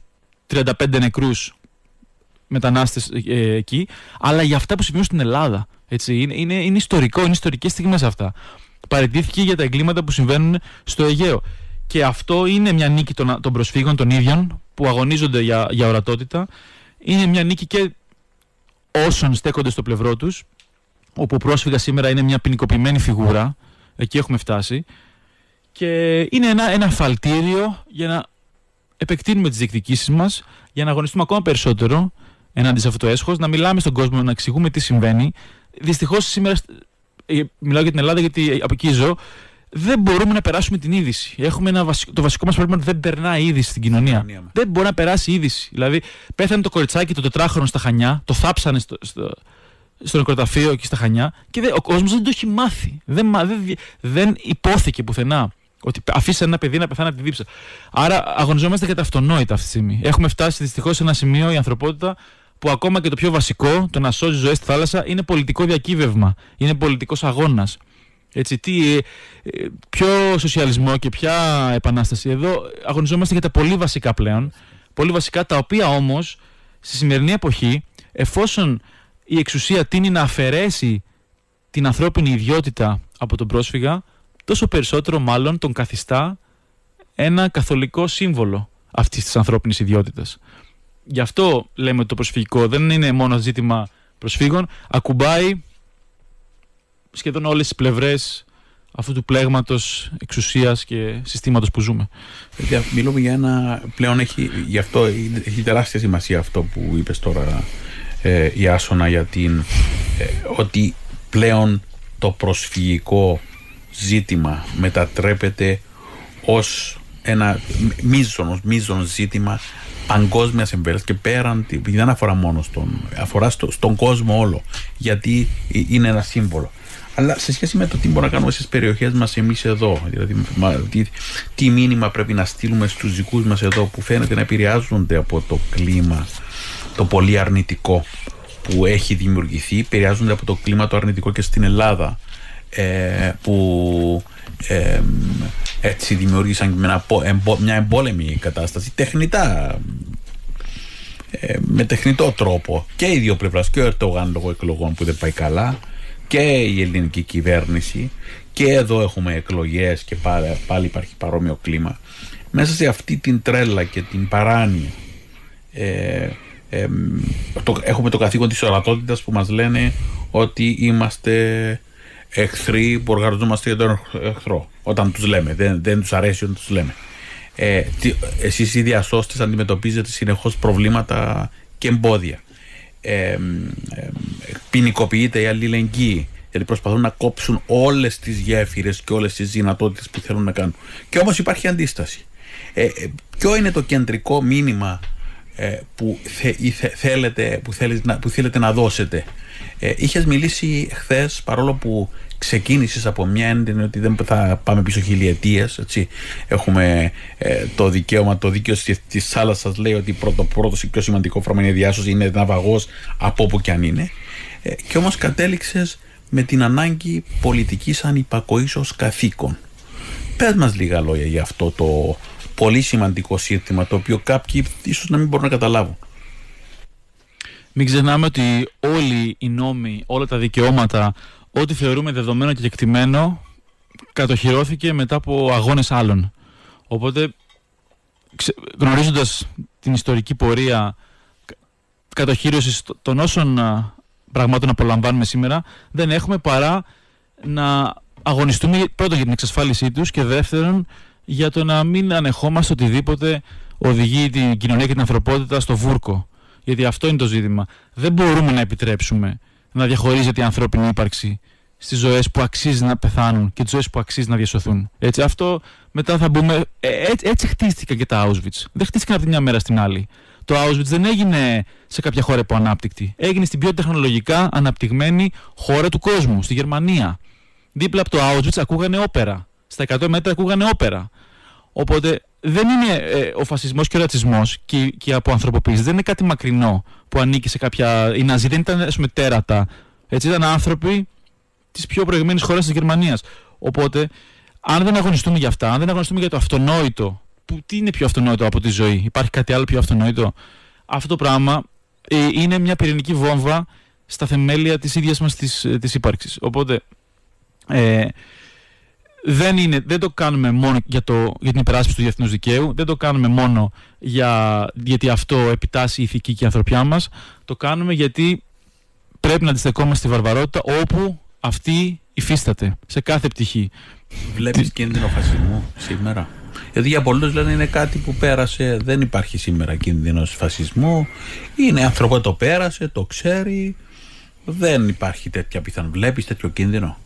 τριάντα πέντε νεκρούς μετανάστες ε, εκεί, αλλά για αυτά που συμβαίνουν στην Ελλάδα. Έτσι. Είναι, είναι, είναι ιστορικό, είναι ιστορικές στιγμές αυτά. Παραιτήθηκε για τα εγκλήματα που συμβαίνουν στο Αιγαίο. Και αυτό είναι μια νίκη των, των προσφύγων των ίδιων που αγωνίζονται για, για ορατότητα. Είναι μια νίκη και όσων στέκονται στο πλευρό τους, όπου ο πρόσφυγας σήμερα είναι μια ποινικοποιημένη φιγούρα, εκεί έχουμε φτάσει, και είναι ένα, ένα φαλτήριο για να επεκτείνουμε τις διεκδικήσεις μας, για να αγωνιστούμε ακόμα περισσότερο ενάντια σε αυτό το έσχος, να μιλάμε στον κόσμο, να εξηγούμε τι συμβαίνει. Δυστυχώς σήμερα, μιλάω για την Ελλάδα γιατί από εκεί ζω, δεν μπορούμε να περάσουμε την είδηση. Έχουμε ένα βασικό, το βασικό μας πρόβλημα, δεν περνάει είδηση στην κοινωνία. Δεν μπορεί να περάσει είδηση. Δηλαδή, πέθανε το κοριτσάκι το τετράχρονο στα Χανιά, το θάψανε στο, στο, στο νεκροταφείο εκεί στα Χανιά και δε, ο κόσμος δεν το έχει μάθει. Δεν, δεν, δεν υπόθηκε πουθενά ότι αφήσανε ένα παιδί να πεθάνει από τη δίψα. Άρα, αγωνιζόμαστε για τα αυτονόητα αυτή τη στιγμή. Έχουμε φτάσει δυστυχώς σε ένα σημείο, η ανθρωπότητα, που ακόμα και το πιο βασικό, το να σώζει ζωές στη θάλασσα, είναι πολιτικό διακύβευμα. Είναι πολιτικός αγώνας. Έτσι, τι, ποιο σοσιαλισμό και ποια επανάσταση? Εδώ αγωνιζόμαστε για τα πολύ βασικά πλέον, πολύ βασικά, τα οποία όμως στη σημερινή εποχή, εφόσον η εξουσία τείνει να αφαιρέσει την ανθρώπινη ιδιότητα από τον πρόσφυγα, τόσο περισσότερο μάλλον τον καθιστά ένα καθολικό σύμβολο αυτής της ανθρώπινης ιδιότητας. Γι' αυτό λέμε ότι το προσφυγικό δεν είναι μόνο ζήτημα προσφύγων, ακουμπάει σχεδόν όλες τις πλευρές αυτού του πλέγματος εξουσίας και συστήματος που ζούμε. Μιλούμε για ένα πλέον, έχει, γι' αυτό έχει τεράστια σημασία αυτό που είπες τώρα, ε, Ιάσονα, για την, ε, ότι πλέον το προσφυγικό ζήτημα μετατρέπεται ως ένα μείζον, μείζον ζήτημα παγκόσμιας εμβέλειας και πέραν, δεν αφορά μόνο στον, αφορά στο, στον κόσμο όλο, γιατί είναι ένα σύμβολο. Αλλά σε σχέση με το τι μπορούμε να κάνουμε στις περιοχές μας εμείς εδώ, δηλαδή τι, τι μήνυμα πρέπει να στείλουμε στους δικούς μας εδώ, που φαίνεται να επηρεάζονται από το κλίμα το πολύ αρνητικό που έχει δημιουργηθεί, επηρεάζονται από το κλίμα το αρνητικό και στην Ελλάδα, ε, που ε, έτσι δημιούργησαν μια, μια εμπόλεμη κατάσταση τεχνητά, ε, με τεχνητό τρόπο, και οι δύο πλευράς, και ο Ερντογάν λόγω εκλογών που δεν πάει καλά, και η ελληνική κυβέρνηση, και εδώ έχουμε εκλογές και πάλι υπάρχει παρόμοιο κλίμα. Μέσα σε αυτή την τρέλα και την παράνοια ε, ε, το, έχουμε το καθήκον της ορατότητας, που μας λένε ότι είμαστε εχθροί που οργανωζόμαστε για τον εχθρό, όταν τους λέμε, δεν, δεν τους αρέσει όταν τους λέμε. Ε, εσείς οι διασώστες αντιμετωπίζετε συνεχώς προβλήματα και εμπόδια. Ε, ε, ποινικοποιείται η αλληλεγγύη. Δηλαδή προσπαθούν να κόψουν όλες τις γέφυρες και όλες τις δυνατότητες που θέλουν να κάνουν. Και όμως υπάρχει αντίσταση. Ε, ε, ποιο είναι το κεντρικό μήνυμα ε, που, θε, θε, θέλετε, που, θέλετε να, που θέλετε να δώσετε? Ε, είχες μιλήσει χθες, παρόλο που ξεκίνησες από μια έντονη ότι δεν θα πάμε πίσω χιλιετίες, έτσι. Έχουμε ε, το δικαίωμα, το δίκαιο της θάλασσας λέει ότι πρώτο πρώτος και πιο σημαντικό πράγμα είναι η διάσωση, είναι ναυαγός από όπου και αν είναι. Ε, και όμως κατέληξες με την ανάγκη πολιτικής ανυπακοής ως καθήκον. Πες μας λίγα λόγια για αυτό το πολύ σημαντικό σύνθημα, το οποίο κάποιοι ίσως να μην μπορούν να καταλάβουν. Μην ξεχνάμε ότι όλοι οι νόμοι, όλα τα δικαιώματα, ό,τι θεωρούμε δεδομένο και κεκτημένο, κατοχυρώθηκε μετά από αγώνες άλλων. Οπότε, γνωρίζοντας την ιστορική πορεία κατοχύρωσης των όσων πραγμάτων απολαμβάνουμε σήμερα, δεν έχουμε παρά να αγωνιστούμε πρώτον για την εξασφάλισή τους και δεύτερον για το να μην ανεχόμαστε οτιδήποτε οδηγεί την κοινωνία και την ανθρωπότητα στο βούρκο. Γιατί αυτό είναι το ζήτημα. Δεν μπορούμε να επιτρέψουμε να διαχωρίζεται η ανθρώπινη ύπαρξη στις ζωές που αξίζει να πεθάνουν και τις ζωές που αξίζει να διασωθούν. Έτσι, αυτό μετά θα μπούμε. Έτσι, έτσι χτίστηκαν και τα Auschwitz. Δεν χτίστηκαν από τη μια μέρα στην άλλη. Το Auschwitz δεν έγινε σε κάποια χώρα που ανάπτυκτη. Έγινε στην πιο τεχνολογικά αναπτυγμένη χώρα του κόσμου, στη Γερμανία. Δίπλα από το Auschwitz ακούγανε όπερα. Στα εκατό μέτρα ακούγανε όπερα. Οπότε δεν είναι ε, ο φασισμός και ο ρατσισμός και, και η αποανθρωποποίηση. Δεν είναι κάτι μακρινό που ανήκει σε κάποια. Οι Ναζί δεν ήταν, ας πούμε, τέρατα. Έτσι, ήταν άνθρωποι της πιο προηγμένης χώρας της Γερμανίας. Οπότε, αν δεν αγωνιστούμε για αυτά, αν δεν αγωνιστούμε για το αυτονόητο. Που, τι είναι πιο αυτονόητο από τη ζωή? Υπάρχει κάτι άλλο πιο αυτονόητο? Αυτό το πράγμα ε, είναι μια πυρηνική βόμβα στα θεμέλια της ίδιας μας της, της ύπαρξης. Οπότε ε, δεν, είναι, δεν το κάνουμε μόνο για, το, για την υπεράσπιση του διεθνούς δικαίου, δεν το κάνουμε μόνο για, γιατί αυτό επιτάσσει η ηθική και η ανθρωπιά μας, το κάνουμε γιατί πρέπει να αντιστεκόμαστε στη βαρβαρότητα όπου αυτή υφίσταται, σε κάθε πτυχή. Βλέπεις κίνδυνο φασισμού σήμερα? Γιατί για πολλούς λένε είναι κάτι που πέρασε, δεν υπάρχει σήμερα κίνδυνος φασισμού, είναι άνθρωπο, το πέρασε, το ξέρει, δεν υπάρχει τέτοια πιθανότητα. Βλέπεις τέτοιο κίνδυνο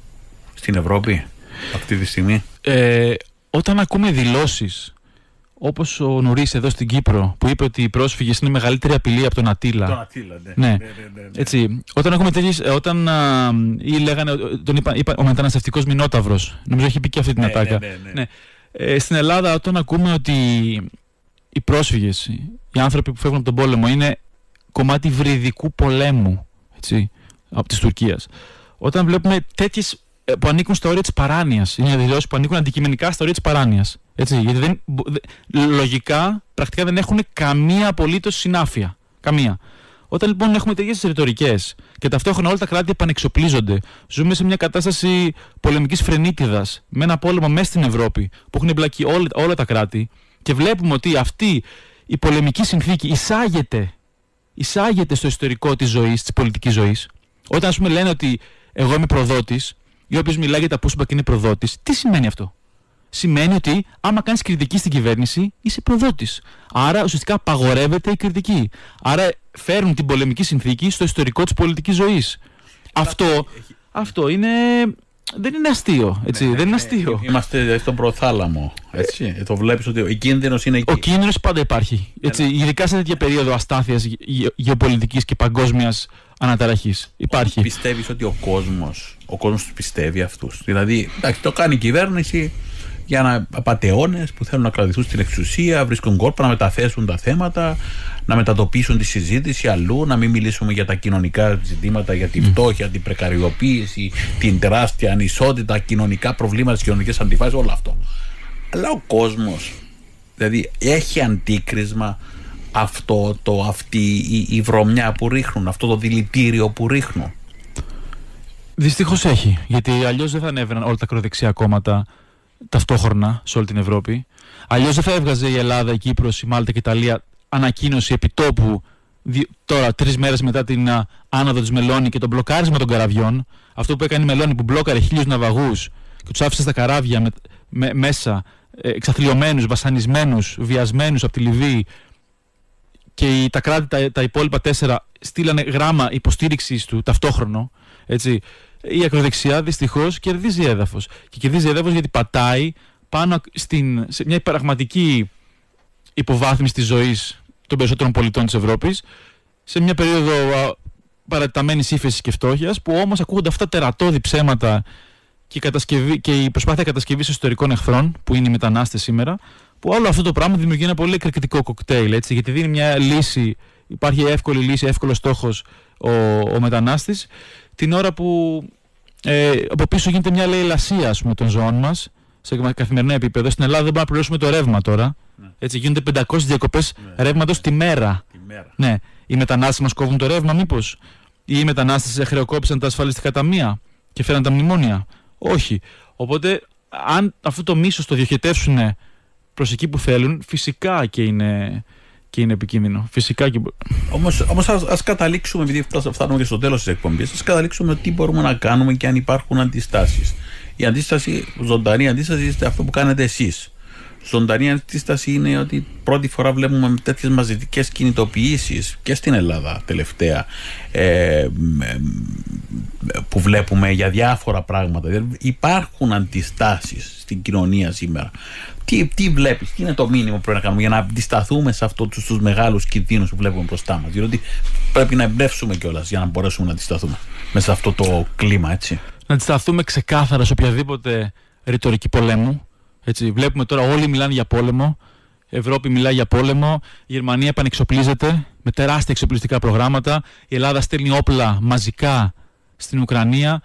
στην Ευρώπη αυτή τη στιγμή? Ε, όταν ακούμε δηλώσεις όπως ο Νουρίς εδώ στην Κύπρο που είπε ότι οι πρόσφυγες είναι μεγαλύτερη απειλή από τον Ατήλα. Τον Ατήλα, ναι. ναι. ναι, ναι, ναι. Έτσι, όταν ακούμε τέτοιες, όταν α, ή λέγανε, τον είπα, είπα ο μεταναστευτικός Μηνόταυρος, νομίζω έχει πει και αυτή την ναι, ατάκα. Ναι, ναι, ναι. Ναι. Ε, στην Ελλάδα, όταν ακούμε ότι οι πρόσφυγες, οι άνθρωποι που φεύγουν από τον πόλεμο, είναι κομμάτι βρυδικού πολέμου, έτσι, από της Τουρκίας. Όταν βλέπουμε τέτοιες που ανήκουν στα όρια της παράνοιας, είναι δηλώσεις που ανήκουν αντικειμενικά στα όρια της παράνοιας. Έτσι, γιατί δεν, λογικά, πρακτικά δεν έχουν καμία απολύτως συνάφεια. Καμία. Όταν λοιπόν έχουμε τέτοιες ρητορικές και ταυτόχρονα όλα τα κράτη επανεξοπλίζονται, ζούμε σε μια κατάσταση πολεμικής φρενίτιδας, με ένα πόλεμο μέσα στην Ευρώπη που έχουν εμπλακεί όλα, όλα τα κράτη, και βλέπουμε ότι αυτή η πολεμική συνθήκη εισάγεται, εισάγεται στο ιστορικό της ζωής, της πολιτικής ζωής. Όταν, ας πούμε, λένε ότι εγώ είμαι προδότης, ή όποιος μιλάει για τα pushback είναι προδότης, τι σημαίνει αυτό? Σημαίνει ότι άμα κάνεις κριτική στην κυβέρνηση, είσαι προδότης. Άρα ουσιαστικά απαγορεύεται η κριτική. Άρα φέρνουν την πολεμική συνθήκη στο ιστορικό της πολιτικής ζωής. Αυτό, έχει... αυτό είναι... δεν είναι αστείο. Έτσι. Ναι, δεν είναι αστείο. Είμαστε στον προθάλαμο. Έτσι. Ε... Το βλέπεις ότι ο κίνδυνος είναι εκεί. Ο κίνδυνος πάντα υπάρχει. Έτσι. Ένα... Ειδικά σε τέτοια περίοδο αστάθειας γε... γεωπολιτικής και παγκόσμιας αναταραχής. Υπάρχει. Πιστεύεις ότι ο κόσμος, ο κόσμος τους πιστεύει αυτούς? Δηλαδή, εντάξει, το κάνει η κυβέρνηση για να απατεώνες που θέλουν να κρατηθούν στην εξουσία, βρίσκουν κόρπα να μεταθέσουν τα θέματα, να μετατοπίσουν τη συζήτηση αλλού, να μην μιλήσουμε για τα κοινωνικά ζητήματα, για τη φτώχεια, την πρεκαριοποίηση, την τεράστια ανισότητα, κοινωνικά προβλήματα, τις κοινωνικές αντιφάσεις, όλο αυτό. Αλλά ο κόσμος, δηλαδή, έχει αντίκρισμα αυτό το, αυτή η, η βρωμιά που ρίχνουν, αυτό το δηλητήριο που ρίχνουν? Δυστυχώς έχει, γιατί αλλιώς δεν θα ανέβαιναν όλα τα ακροδεξιά κόμματα ταυτόχρονα σε όλη την Ευρώπη. Αλλιώς δεν θα έβγαζε η Ελλάδα, η Κύπρος, η Μάλτα και η Ιταλία ανακοίνωση επιτόπου δι... τώρα, τρεις μέρες μετά την α, άνοδο της Μελόνι και το μπλοκάρισμα των καραβιών. Αυτό που έκανε η Μελόνι που μπλόκαρε χίλιους ναυαγούς και τους άφησε στα καράβια με... Με... μέσα εξαθλιωμένους, βασανισμένους, βιασμένους από τη Λιβύη, και τα κράτη, τα, τα υπόλοιπα τέσσερα, στείλανε γράμμα υποστήριξης του ταυτόχρονο, έτσι. Η ακροδεξιά δυστυχώς κερδίζει έδαφος. Και κερδίζει έδαφος γιατί πατάει πάνω στην, σε μια πραγματική υποβάθμιση της ζωής των περισσότερων πολιτών της Ευρώπης, σε μια περίοδο παρατεταμένης ύφεσης και φτώχειας, που όμως ακούγονται αυτά τερατώδη ψέματα και η, κατασκευή, και η προσπάθεια κατασκευής ιστορικών εχθρών, που είναι οι μετανάστες σήμερα, που όλο αυτό το πράγμα δημιουργεί ένα πολύ εκρηκτικό κοκτέιλ, έτσι, γιατί δίνει μια λύση, υπάρχει εύκολη λύση, εύκολος στόχος ο, ο μετανάστης, την ώρα που ε, από πίσω γίνεται μια λαιλασία, ας πούμε, των ζώων μας, σε καθημερινό επίπεδο. Στην Ελλάδα δεν μπορούμε να πληρώσουμε το ρεύμα τώρα. Ναι. Έτσι, γίνονται πεντακόσιες διακοπές ναι, ρεύματος ναι, τη μέρα. Τη μέρα. Ναι. Οι μετανάστες μας κόβουν το ρεύμα, μήπως? Ή οι μετανάστες χρεοκόπησαν τα ασφαλιστικά ταμεία και φέραν τα μνημόνια? Όχι. Οπότε, αν αυτό το μίσος το διοχετεύσουν προς εκεί που θέλουν, φυσικά και είναι, και είναι επικίνδυνο. Φυσικά και... Όμως, όμως ας, ας καταλήξουμε, επειδή φτάνουμε και στο τέλος της εκπομπής, ας καταλήξουμε τι μπορούμε να κάνουμε και αν υπάρχουν αντιστάσεις. Η αντίσταση, ζωντανή αντίσταση, είναι αυτό που κάνετε εσείς. Ζωντανή αντίσταση είναι ότι πρώτη φορά βλέπουμε τέτοιες μαζικές κινητοποιήσεις και στην Ελλάδα τελευταία, ε, που βλέπουμε για διάφορα πράγματα. Υπάρχουν αντιστάσεις στην κοινωνία σήμερα. Τι, τι βλέπεις, τι είναι το μήνυμα που πρέπει να κάνουμε για να αντισταθούμε σε αυτού του μεγάλου κινδύνου που βλέπουμε μπροστά μας? Διότι πρέπει να εμπνεύσουμε κιόλας για να μπορέσουμε να αντισταθούμε μέσα σε αυτό το κλίμα, έτσι. Να αντισταθούμε ξεκάθαρα σε οποιαδήποτε ρητορική πολέμου. Έτσι, βλέπουμε τώρα όλοι μιλάνε για πόλεμο. Η Ευρώπη μιλάει για πόλεμο. Η Γερμανία επανεξοπλίζεται με τεράστια εξοπλιστικά προγράμματα. Η Ελλάδα στέλνει όπλα μαζικά στην Ουκρανία.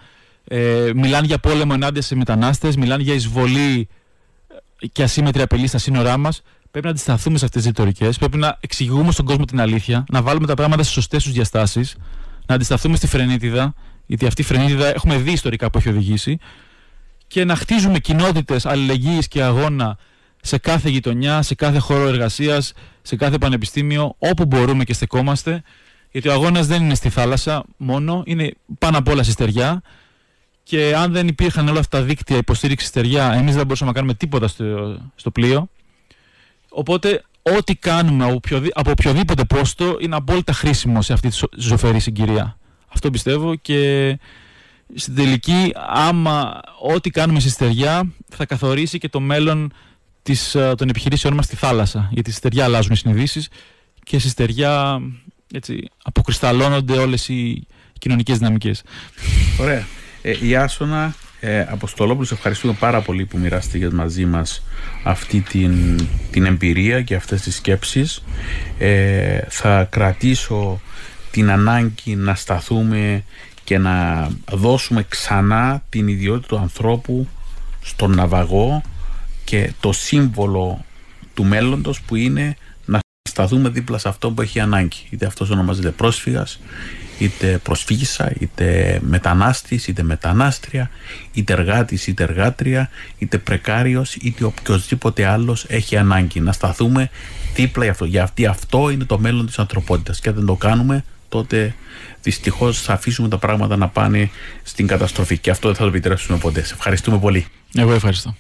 Ε, μιλάνε για πόλεμο ενάντια σε μετανάστες. Μιλάνε για εισβολή και ασύμμετρη απειλή στα σύνορά μας. Πρέπει να αντισταθούμε σε αυτές τις ρητορικές. Πρέπει να εξηγούμε στον κόσμο την αλήθεια. Να βάλουμε τα πράγματα στις σωστές τους διαστάσεις. Να αντισταθούμε στη φρενίτιδα. Γιατί αυτή η φρενίτιδα έχουμε δει ιστορικά που έχει οδηγήσει. Και να χτίζουμε κοινότητες αλληλεγγύης και αγώνα σε κάθε γειτονιά, σε κάθε χώρο εργασίας, σε κάθε πανεπιστήμιο, όπου μπορούμε και στεκόμαστε. Γιατί ο αγώνας δεν είναι στη θάλασσα μόνο, είναι πάνω απ' όλα στη στεριά. Και αν δεν υπήρχαν όλα αυτά τα δίκτυα υποστήριξης στεριά, εμείς δεν μπορούσαμε να κάνουμε τίποτα στο, στο πλοίο. Οπότε, ό,τι κάνουμε από οποιοδήποτε πόστο είναι απόλυτα χρήσιμο σε αυτή τη ζωφερή συγκυρία. Αυτό πιστεύω και... Στην τελική, άμα ό,τι κάνουμε στη στεριά θα καθορίσει και το μέλλον της, των επιχειρήσεων μας στη θάλασσα. Γιατί στη στεριά αλλάζουν οι συνειδήσεις και στη στεριά, έτσι, αποκρισταλώνονται όλες οι κοινωνικές δυναμικές. Ωραία. Ε, Ιάσονα ε, Αποστολόπουλος, ευχαριστούμε πάρα πολύ που μοιραστήκες μαζί μας αυτή την, την εμπειρία και αυτές τις σκέψεις. Ε, θα κρατήσω την ανάγκη να σταθούμε και να δώσουμε ξανά την ιδιότητα του ανθρώπου στον ναυαγό και το σύμβολο του μέλλοντος, που είναι να σταθούμε δίπλα σε αυτό που έχει ανάγκη. Είτε αυτός ονομάζεται πρόσφυγας, είτε προσφύγισσα, είτε μετανάστης, είτε μετανάστρια, είτε εργάτης, είτε εργάτρια, είτε πρεκάριος, είτε οποιοδήποτε άλλος έχει ανάγκη. Να σταθούμε δίπλα για αυτό. Γιατί αυτό είναι το μέλλον της ανθρωπότητας και αν δεν το κάνουμε, τότε δυστυχώς θα αφήσουμε τα πράγματα να πάνε στην καταστροφή και αυτό δεν θα το επιτρέψουμε ποτέ. Σε ευχαριστούμε πολύ. Εγώ ευχαριστώ.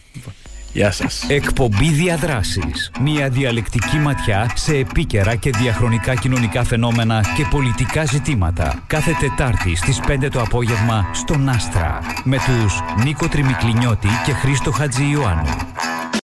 Γεια σας. Εκπομπή Διαδράσεις. Μια διαλεκτική ματιά σε επίκαιρα και διαχρονικά κοινωνικά φαινόμενα και πολιτικά ζητήματα. Κάθε Τετάρτη στις πέντε το απόγευμα στον Άστρα. Με τους Νίκο Τριμικλινιώτη και Χρήστο Χατζηιωάννου.